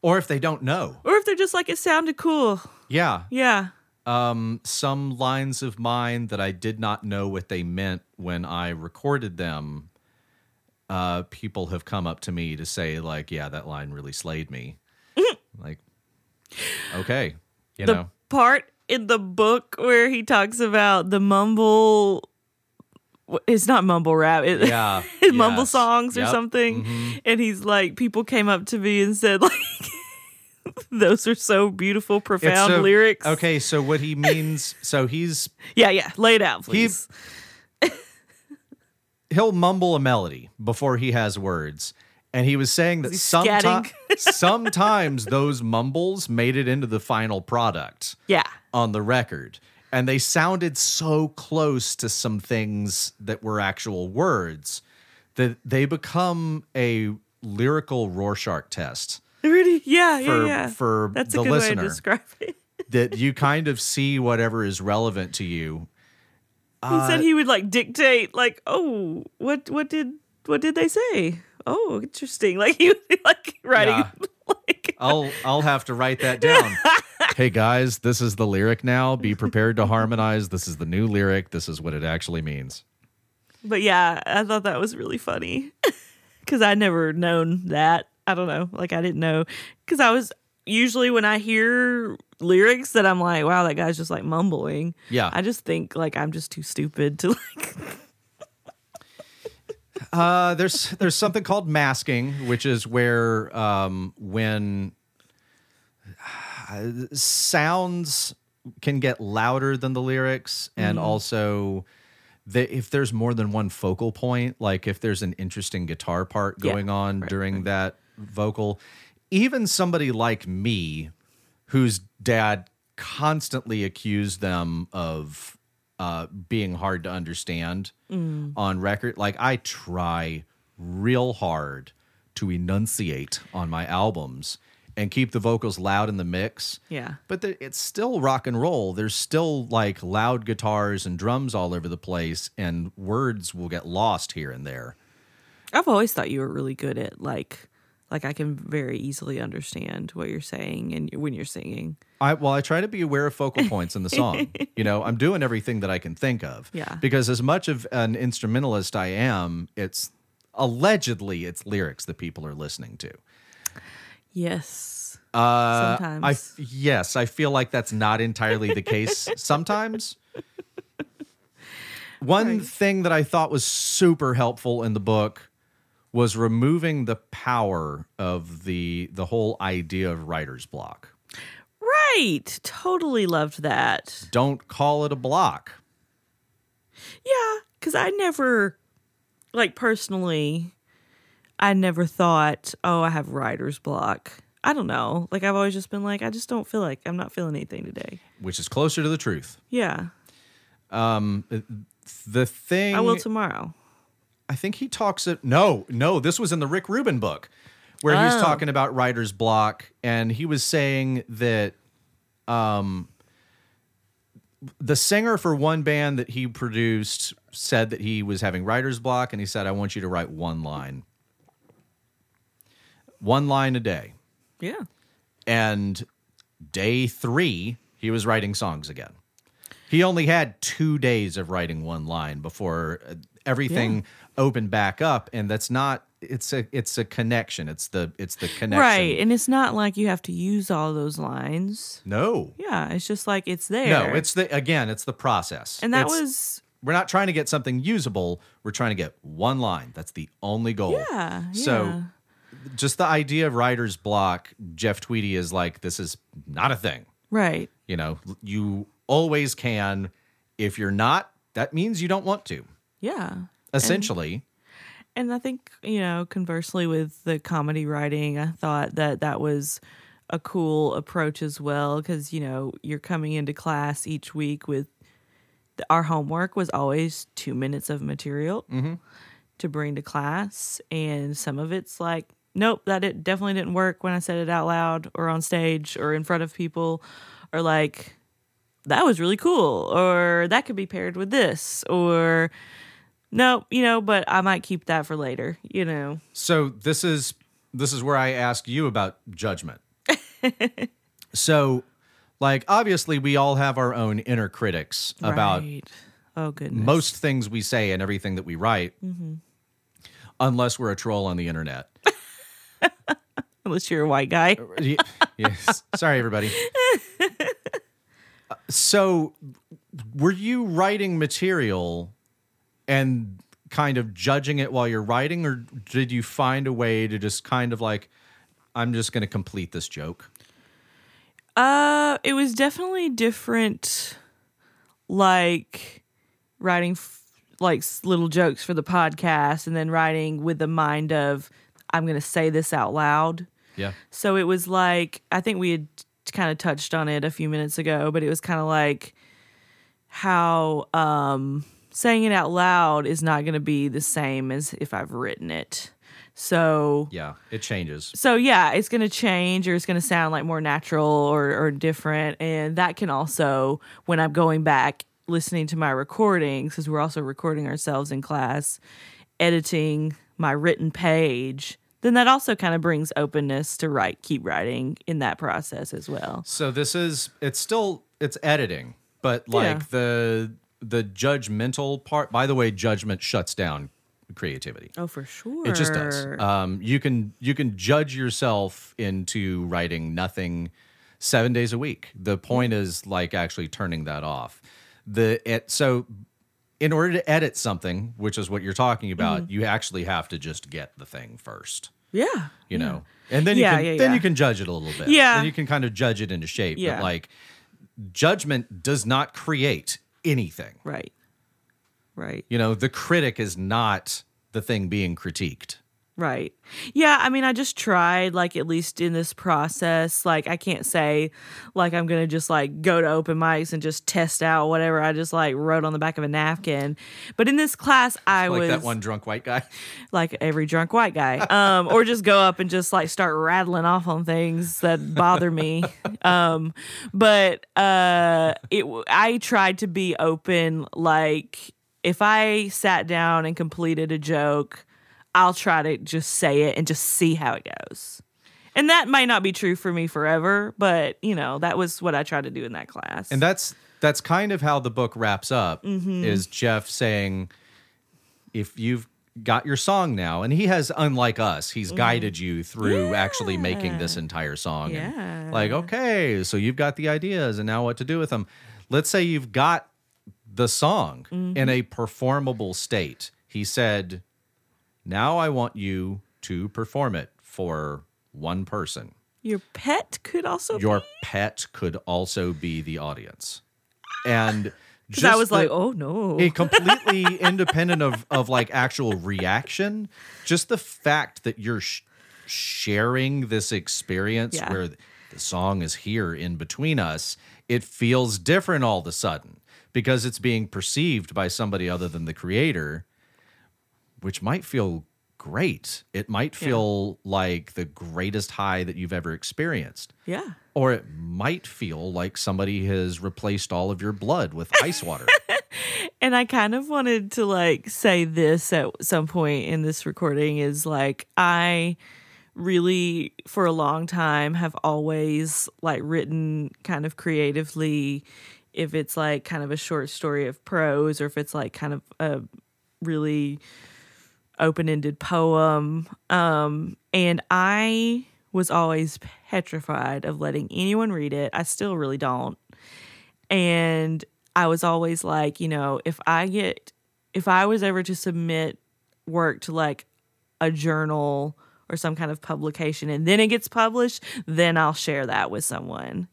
or if they don't know, or if they're just like it sounded cool. Yeah. Some lines of mine that I did not know what they meant when I recorded them, people have come up to me to say like, yeah, that line really slayed me. Like, okay, you know, part in the book where he talks about the mumble, it's not mumble rap, mumble songs or something. Mm-hmm. And he's like, people came up to me and said, like, those are so beautiful, profound lyrics. Okay, so what he means, he's... Yeah, lay it out, please. He'll mumble a melody before he has words. And he was saying that sometimes those mumbles made it into the final product. Yeah. On the record. And they sounded so close to some things that were actual words that they become a lyrical Rorschach test. Really? Yeah. For that's the listener. That's a good way to describe it. That you kind of see whatever is relevant to you. He said he would like dictate, like, oh, what did they say? oh, interesting. Like he would be like writing. Yeah. Like, I'll have to write that down. Hey guys, this is the lyric now. Be prepared to harmonize. This is the new lyric. This is what it actually means. But yeah, I thought that was really funny because I'd never known that. I don't know. Like I didn't know because I was usually when I hear lyrics that I'm like, wow, that guy's just like mumbling. Yeah. I just think like I'm just too stupid to like. There's something called masking, which is where when sounds can get louder than the lyrics, and also if there's more than one focal point, like if there's an interesting guitar part going on during that vocal, even somebody like me, whose dad constantly accused them of being hard to understand on record. Like I try real hard to enunciate on my albums and keep the vocals loud in the mix. Yeah. But it's still rock and roll. There's still like loud guitars and drums all over the place and words will get lost here and there. I've always thought you were really good at like I can very easily understand what you're saying and when you're singing. I try to be aware of focal points in the song. You know, I'm doing everything that I can think of. Yeah. Because as much of an instrumentalist I am, it's allegedly it's lyrics that people are listening to. Yes. Sometimes. I feel like that's not entirely the case sometimes. One thing that I thought was super helpful in the book was removing the power of the whole idea of writer's block. Right. Totally loved that. Don't call it a block. Yeah, because I never, like personally, I never thought, oh, I have writer's block. I don't know. Like I've always just been like, I just don't feel like I'm not feeling anything today. Which is closer to the truth. Yeah. The thing... I will tomorrow. I think he talks it. No, this was in the Rick Rubin book where he was talking about writer's block. And he was saying that the singer for one band that he produced said that he was having writer's block. And he said, I want you to write one line a day. Yeah. And day 3, he was writing songs again. He only had 2 days of writing one line before everything opened back up, and that's not. It's a connection. It's the connection, right? And it's not like you have to use all those lines. No. Yeah, it's just like it's there. No, it's the process. And we're not trying to get something usable. We're trying to get one line. That's the only goal. Yeah. So, just the idea of writer's block. Jeff Tweedy is like, this is not a thing. Right. You know, you always can. If you're not, that means you don't want to. Yeah. Essentially. And I think, you know, conversely with the comedy writing, I thought that was a cool approach as well because, you know, you're coming into class each week with our homework was always 2 minutes of material to bring to class. And some of it's like, nope, that definitely didn't work when I said it out loud or on stage or in front of people or like, that was really cool or that could be paired with this or... No, you know, but I might keep that for later, you know. So this is where I ask you about judgment. So, like, obviously we all have our own inner critics about most things we say and everything that we write, unless we're a troll on the internet. Unless you're a white guy. Yes. Sorry, everybody. So, were you writing material... and kind of judging it while you're writing, or did you find a way to just kind of like, I'm just going to complete this joke? It was definitely different, like writing like little jokes for the podcast and then writing with the mind of, I'm going to say this out loud. Yeah. So it was like, I think we had kind of touched on it a few minutes ago, but it was kind of like how... saying it out loud is not going to be the same as if I've written it. So... yeah, it changes. So, yeah, it's going to change or it's going to sound like more natural or different. And that can also, when I'm going back, listening to my recordings, because we're also recording ourselves in class, editing my written page, then that also kind of brings openness to keep writing in that process as well. So this is, it's editing, but like the judgmental part, by the way, judgment shuts down creativity. Oh, for sure. It just does. You can judge yourself into writing nothing 7 days a week. The point is like actually turning that off. So in order to edit something, which is what you're talking about, you actually have to just get the thing first. Yeah. You know, and then you can judge it a little bit. Yeah. Then you can kind of judge it into shape. Yeah. But like judgment does not create anything. Right. Right. You know, the critic is not the thing being critiqued. Right. Yeah, I mean, I just tried, like, at least in this process, like, I can't say, like, I'm going to just, like, go to open mics and just test out whatever I just, like, wrote on the back of a napkin. But in this class, I was... Like that one drunk white guy? Like every drunk white guy. Or just go up and just, like, start rattling off on things that bother me. I tried to be open, like, if I sat down and completed a joke... I'll try to just say it and just see how it goes. And that might not be true for me forever, but, you know, that was what I tried to do in that class. And that's kind of how the book wraps up, is Jeff saying, if you've got your song now, and he has, unlike us, he's guided you through actually making this entire song. Yeah. And like, okay, so you've got the ideas and now what to do with them. Let's say you've got the song in a performable state. He said... Now I want you to perform it for one person. Your pet could also be? Your pet could also be the audience. And just I was like, oh no. It completely independent of like actual reaction. Just the fact that you're sharing this experience where the song is here in between us, it feels different all of a sudden because it's being perceived by somebody other than the creator. Which might feel great. It might feel like the greatest high that you've ever experienced. Yeah. Or it might feel like somebody has replaced all of your blood with ice water. And I kind of wanted to like say this at some point in this recording is like, I really for a long time have always like written kind of creatively. If it's like kind of a short story of prose or if it's like kind of a really open-ended poem. And I was always petrified of letting anyone read it. I still really don't. And I was always like, you know, if I was ever to submit work to like a journal or some kind of publication and then it gets published, then I'll share that with someone.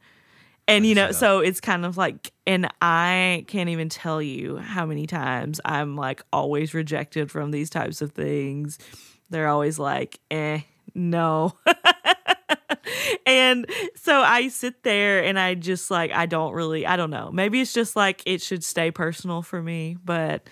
And, you know, so it's kind of like, and I can't even tell you how many times I'm like always rejected from these types of things. They're always like, no. And so I sit there and I just like, I don't know. Maybe it's just like it should stay personal for me. But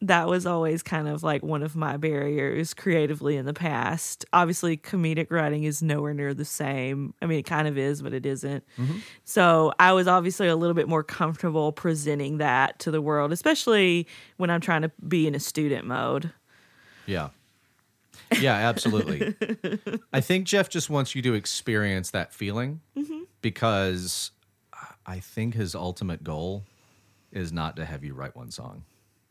that was always kind of like one of my barriers creatively in the past. Obviously, comedic writing is nowhere near the same. I mean, it kind of is, but it isn't. Mm-hmm. So I was obviously a little bit more comfortable presenting that to the world, especially when I'm trying to be in a student mode. Yeah. Yeah, absolutely. I think Jeff just wants you to experience that feeling because I think his ultimate goal is not to have you write one song.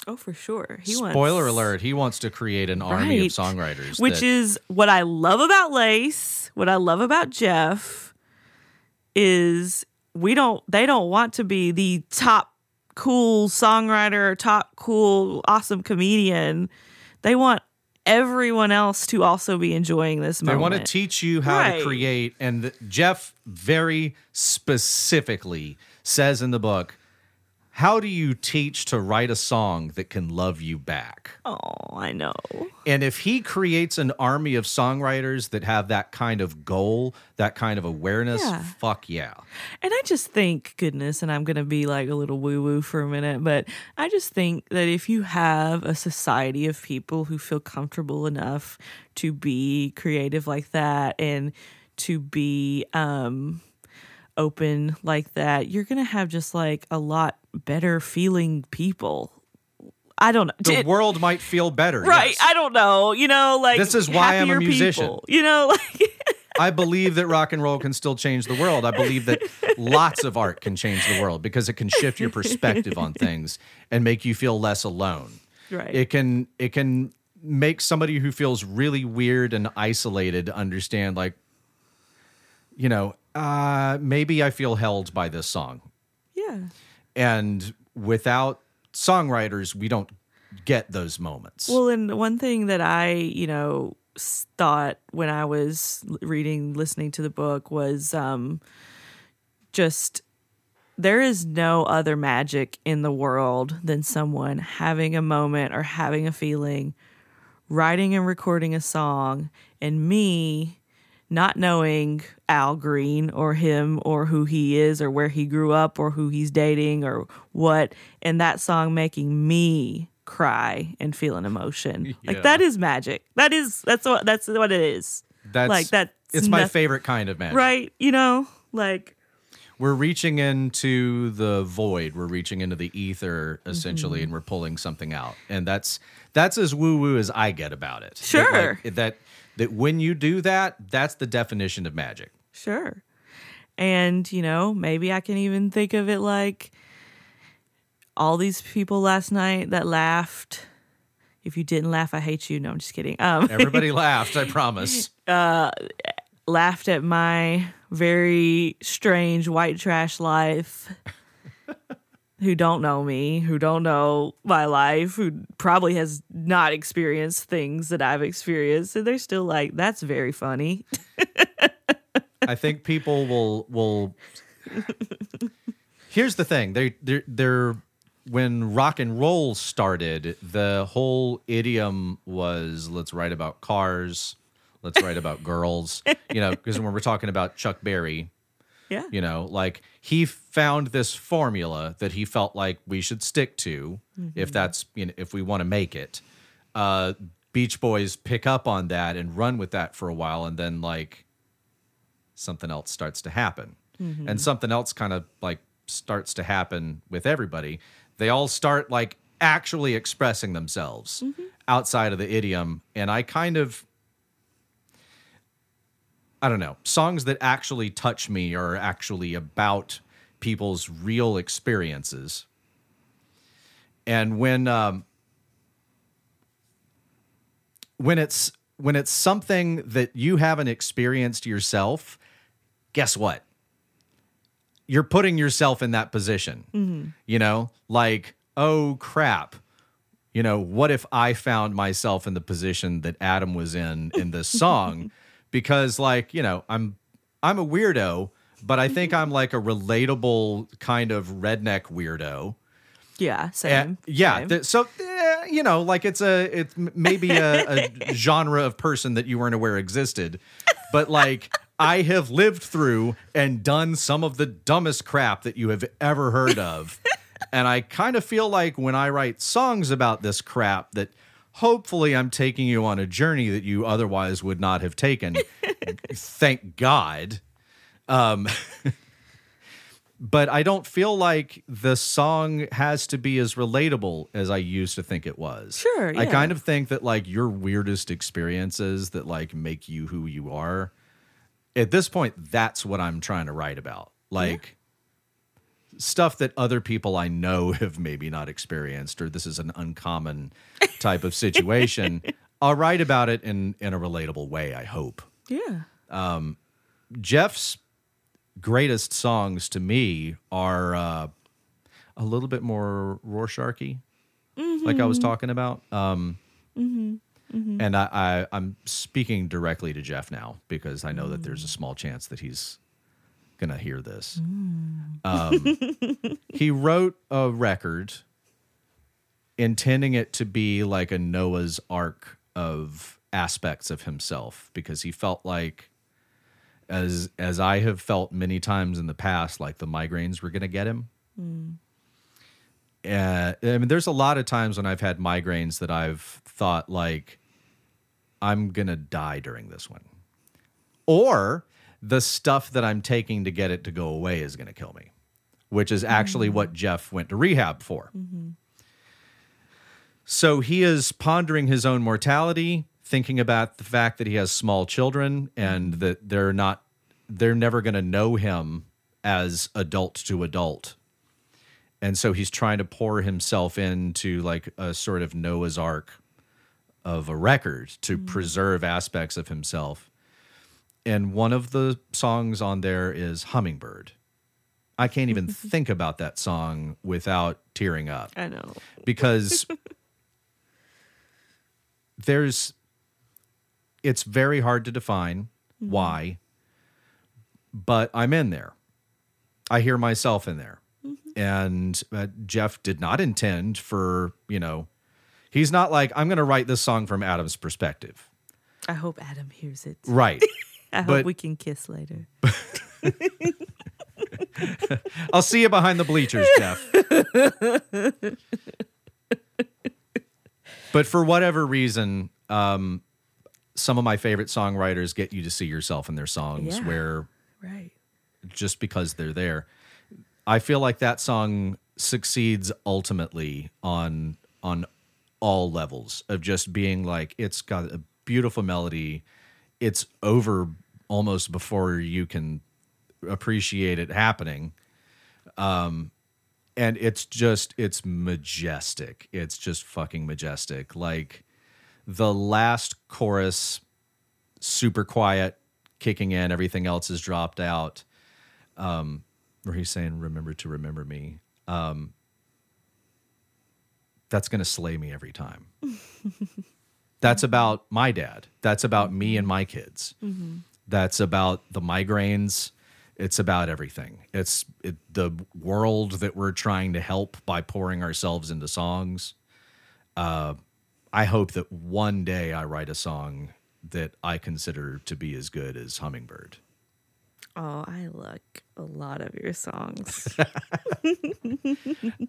Oh, for sure. Spoiler alert, he wants to create an army of songwriters. Which is what I love about Lace, what I love about Jeff, is they don't want to be the top cool songwriter or top cool awesome comedian. They want everyone else to also be enjoying this moment. They want to teach you how to create, and Jeff very specifically says in the book, how do you teach to write a song that can love you back? Oh, I know. And if he creates an army of songwriters that have that kind of goal, that kind of awareness, fuck yeah. And I just think, goodness, and I'm going to be like a little woo-woo for a minute, but I just think that if you have a society of people who feel comfortable enough to be creative like that and to be open like that, you're going to have just like a lot better feeling people I don't know. The world might feel better. Right. Yes. I don't know. You know, like, this is why I'm a musician. People, you know, like. I believe that rock and roll can still change the world. I believe that lots of art can change the world because it can shift your perspective on things and make you feel less alone. Right. It can make somebody who feels really weird and isolated understand, like, you know, maybe I feel held by this song. Yeah. And without songwriters, we don't get those moments. Well, and one thing that I, you know, thought when I was listening to the book was just there is no other magic in the world than someone having a moment or having a feeling, writing and recording a song, and me not knowing Al Green or him or who he is or where he grew up or who he's dating or what, and that song making me cry and feel an emotion. Yeah. Like, that is magic. That's what it is. That's like that. It's my favorite kind of magic. Right. You know, like, we're reaching into the void. We're reaching into the ether, essentially, and we're pulling something out. And that's as woo-woo as I get about it. Sure. That when you do that, that's the definition of magic. Sure. And, you know, maybe I can even think of it like all these people last night that laughed. If you didn't laugh, I hate you. No, I'm just kidding. Everybody laughed, I promise. Laughed at my very strange white trash life, who don't know me, who don't know my life, who probably has not experienced things that I've experienced, and they're still like, that's very funny. I think people will Here's the thing. They're when rock and roll started, the whole idiom was, let's write about cars, let's write about girls, you know, because when we're talking about Chuck Berry, yeah, you know, like, he found this formula that he felt like we should stick to if that's, you know, if we want to make it. Beach Boys pick up on that and run with that for a while, and then, like, something else starts to happen. Mm-hmm. And something else kind of, like, starts to happen with everybody. They all start, like, actually expressing themselves outside of the idiom. And I don't know, songs that actually touch me are actually about people's real experiences. And when it's something that you haven't experienced yourself, guess what? You're putting yourself in that position, you know, like, oh crap, you know, what if I found myself in the position that Adam was in this song? Because, like, you know, I'm a weirdo, but I think I'm like a relatable kind of redneck weirdo. Yeah, same. Same. You know, like, it's maybe a genre of person that you weren't aware existed, but, like, I have lived through and done some of the dumbest crap that you have ever heard of. And I kind of feel like when I write songs about this crap that hopefully I'm taking you on a journey that you otherwise would not have taken. Thank God. But I don't feel like the song has to be as relatable as I used to think it was. Sure, yeah. I kind of think that, like, your weirdest experiences that, like, make you who you are, at this point, that's what I'm trying to write about. Like, stuff that other people I know have maybe not experienced, or this is an uncommon type of situation. I'll write about it in a relatable way, I hope. Yeah. Jeff's greatest songs to me are a little bit more Rorschach-y, like I was talking about. And I'm speaking directly to Jeff now because I know that there's a small chance that he's going to hear this. He wrote a record intending it to be like a Noah's Ark of aspects of himself, because he felt like, as I have felt many times in the past, like the migraines were going to get him. I mean, there's a lot of times when I've had migraines that I've thought, like, I'm going to die during this one. Or the stuff that I'm taking to get it to go away is going to kill me, which is actually what Jeff went to rehab for. So he is pondering his own mortality, thinking about the fact that he has small children and that they're never going to know him as adult to adult. And so he's trying to pour himself into like a sort of Noah's Ark of a record to preserve aspects of himself. And one of the songs on there is Hummingbird. I can't even think about that song without tearing up. I know. Because it's very hard to define why, but I'm in there. I hear myself in there. And Jeff did not intend for, he's not like, I'm going to write this song from Adam's perspective. I hope Adam hears it. Right. I hope we can kiss later. I'll see you behind the bleachers, Jeff. But for whatever reason, some of my favorite songwriters get you to see yourself in their songs just because they're there. I feel like that song succeeds ultimately on all levels of just being like, it's got a beautiful melody. It's over almost before you can appreciate it happening. And it's majestic. It's just fucking majestic. Like the last chorus, super quiet, kicking in, everything else is dropped out. Where he's saying, remember to remember me. That's going to slay me every time. That's about my dad. That's about me and my kids. Mm-hmm. That's about the migraines. It's about everything. It's the world that we're trying to help by pouring ourselves into songs. I hope that one day I write a song that I consider to be as good as Hummingbird. Oh, I like a lot of your songs.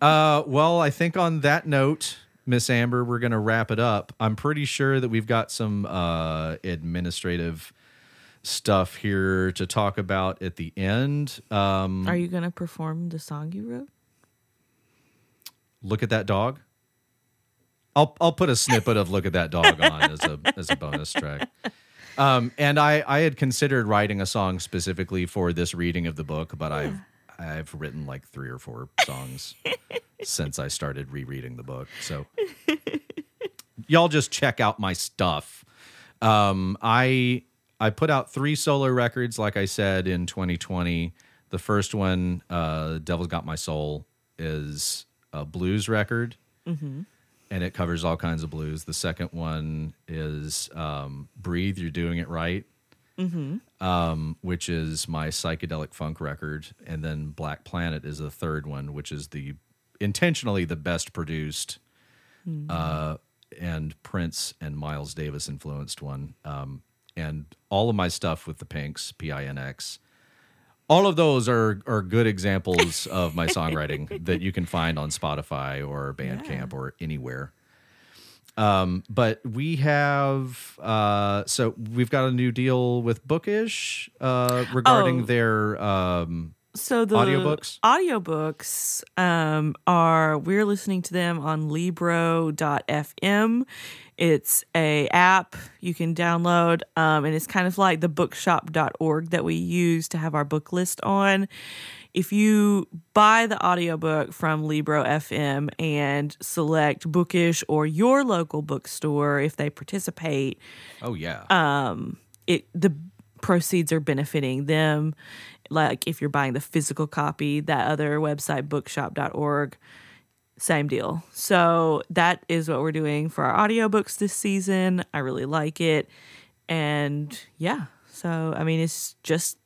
Well, I think on that note, Miss Amber, we're going to wrap it up. I'm pretty sure that we've got some administrative stuff here to talk about at the end. Are you going to perform the song you wrote? Look at that dog. I'll put a snippet of "Look at That Dog" on as a bonus track. And I had considered writing a song specifically for this reading of the book, but I've written like 3 or 4 songs since I started rereading the book. So y'all just check out my stuff. I put out 3 solo records, like I said, in 2020. The first one, "Devil's Got My Soul," is a blues record. Mm-hmm. And it covers all kinds of blues. The second one is "Breathe, You're Doing It Right," which is my psychedelic funk record. And then "Black Planet" is the third one, which is intentionally the best produced and Prince and Miles Davis influenced one. And all of my stuff with the Pinks, P-I-N-X, all of those are good examples of my songwriting that you can find on Spotify or Bandcamp or anywhere. But we have... so we've got a new deal with Bookish regarding their audiobooks. Audiobooks we're listening to them on Libro.fm. It's a app you can download, and it's kind of like the bookshop.org that we use to have our book list on. If you buy the audiobook from Libro.fm and select Bookish or your local bookstore, if they participate, the proceeds are benefiting them. Like if you're buying the physical copy, that other website, bookshop.org, same deal. So that is what we're doing for our audiobooks this season. I really like it. And it's just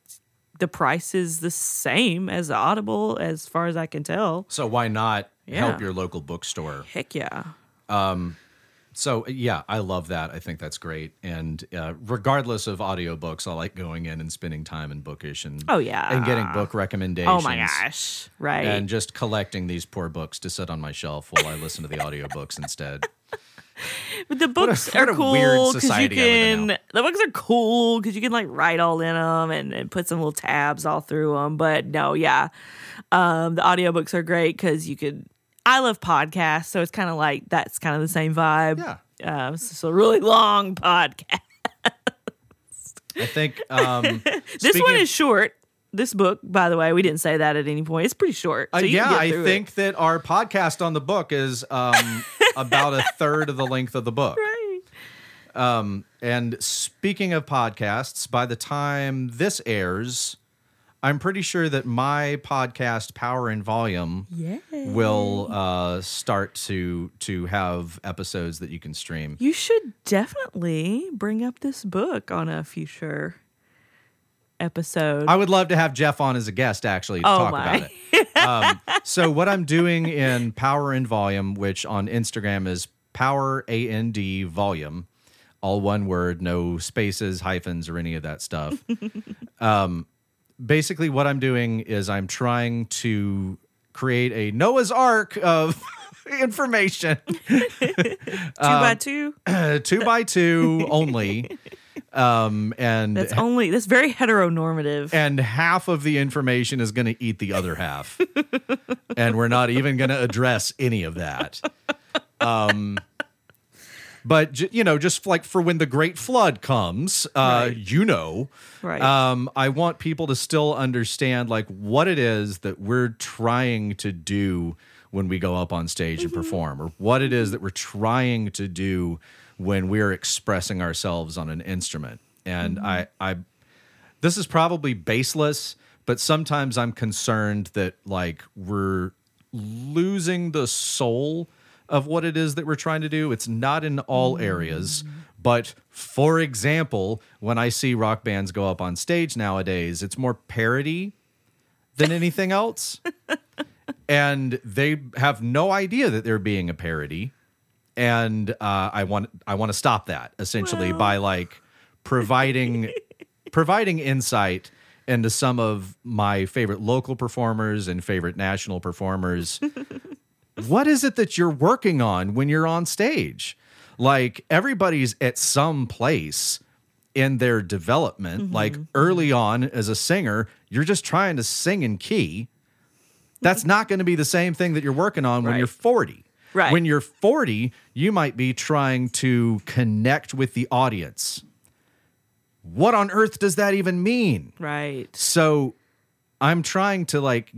the price is the same as Audible as far as I can tell. So why not help your local bookstore? Heck yeah. I love that. I think that's great. And regardless of audiobooks, I like going in and spending time in Bookish and getting book recommendations. Oh, my gosh. Right. And just collecting these poor books to sit on my shelf while I listen to the audiobooks instead. But the books are cool because you can like write all in them and put some little tabs all through them. But the audiobooks are great because you could I love podcasts, so it's kind of like that's kind of the same vibe. Yeah. It's a really long podcast. I think this one is short. This book, by the way, we didn't say that at any point. It's pretty short. So I think that our podcast on the book is about a third of the length of the book. Right. And speaking of podcasts, by the time this airs, I'm pretty sure that my podcast, Power and Volume, will start to have episodes that you can stream. You should definitely bring up this book on a future episode. I would love to have Jeff on as a guest, actually, to talk about it. So what I'm doing in Power and Volume, which on Instagram is Power A-N-D Volume, all one word, no spaces, hyphens, or any of that stuff. Basically what I'm doing is I'm trying to create a Noah's Ark of information. 2x2? 2x2 only. And that's very heteronormative, and half of the information is going to eat the other half, and we're not even going to address any of that. But you know, just like for when the Great Flood comes, right. Right. I want people to still understand like what it is that we're trying to do when we go up on stage and perform, or what it is that we're trying to do when we're expressing ourselves on an instrument. And I this is probably baseless, but sometimes I'm concerned that like we're losing the soul of what it is that we're trying to do. It's not in all areas, but for example, when I see rock bands go up on stage nowadays, it's more parody than anything else. And they have no idea that they're being a parody. And I want to stop that essentially by like providing insight into some of my favorite local performers and favorite national performers. What is it that you're working on when you're on stage? Like everybody's at some place in their development. Like early on as a singer, you're just trying to sing in key. That's not going to be the same thing that you're working on when you're 40. Right. When you're 40, you might be trying to connect with the audience. What on earth does that even mean? Right. So I'm trying to like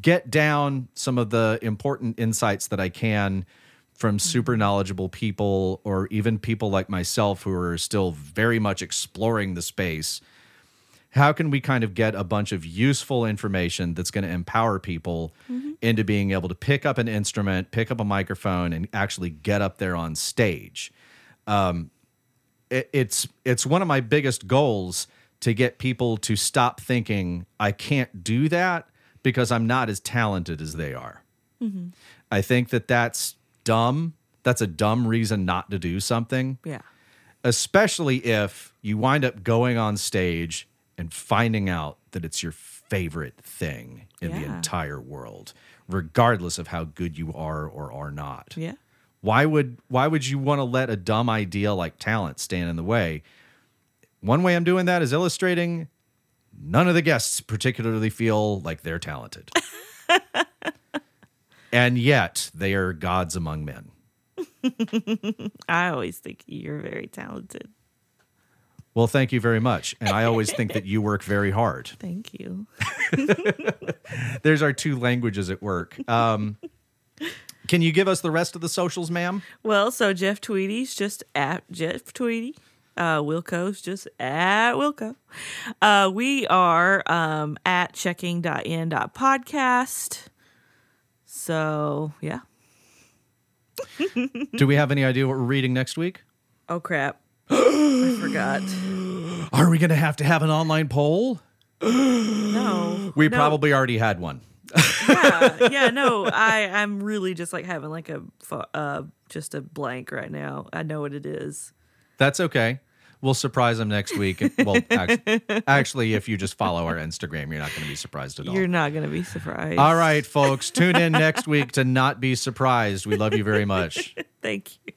get down some of the important insights that I can from super knowledgeable people, or even people like myself who are still very much exploring the space. How can we kind of get a bunch of useful information that's going to empower people into being able to pick up an instrument, pick up a microphone, and actually get up there on stage? It's one of my biggest goals to get people to stop thinking, I can't do that because I'm not as talented as they are. I think that that's dumb. That's a dumb reason not to do something. Yeah. Especially if you wind up going on stage and finding out that it's your favorite thing in the entire world, regardless of how good you are or are not. Yeah. Why would you want to let a dumb idea like talent stand in the way? One way I'm doing that is illustrating none of the guests particularly feel like they're talented. And yet they are gods among men. I always think you're very talented. Well, thank you very much. And I always think that you work very hard. Thank you. There's our two languages at work. Can you give us the rest of the socials, ma'am? Well, so Jeff Tweedy's just at Jeff Tweedy. Wilco's just at Wilco. We are at checking.in.podcast. So, yeah. Do we have any idea what we're reading next week? Oh, crap. I forgot. Are we going to have an online poll? No. We probably already had one. I'm really just like having like a blank right now. I know what it is. That's okay. We'll surprise them next week. Well, actually, if you just follow our Instagram, you're not going to be surprised at all. You're not going to be surprised. All right, folks. Tune in next week to not be surprised. We love you very much. Thank you.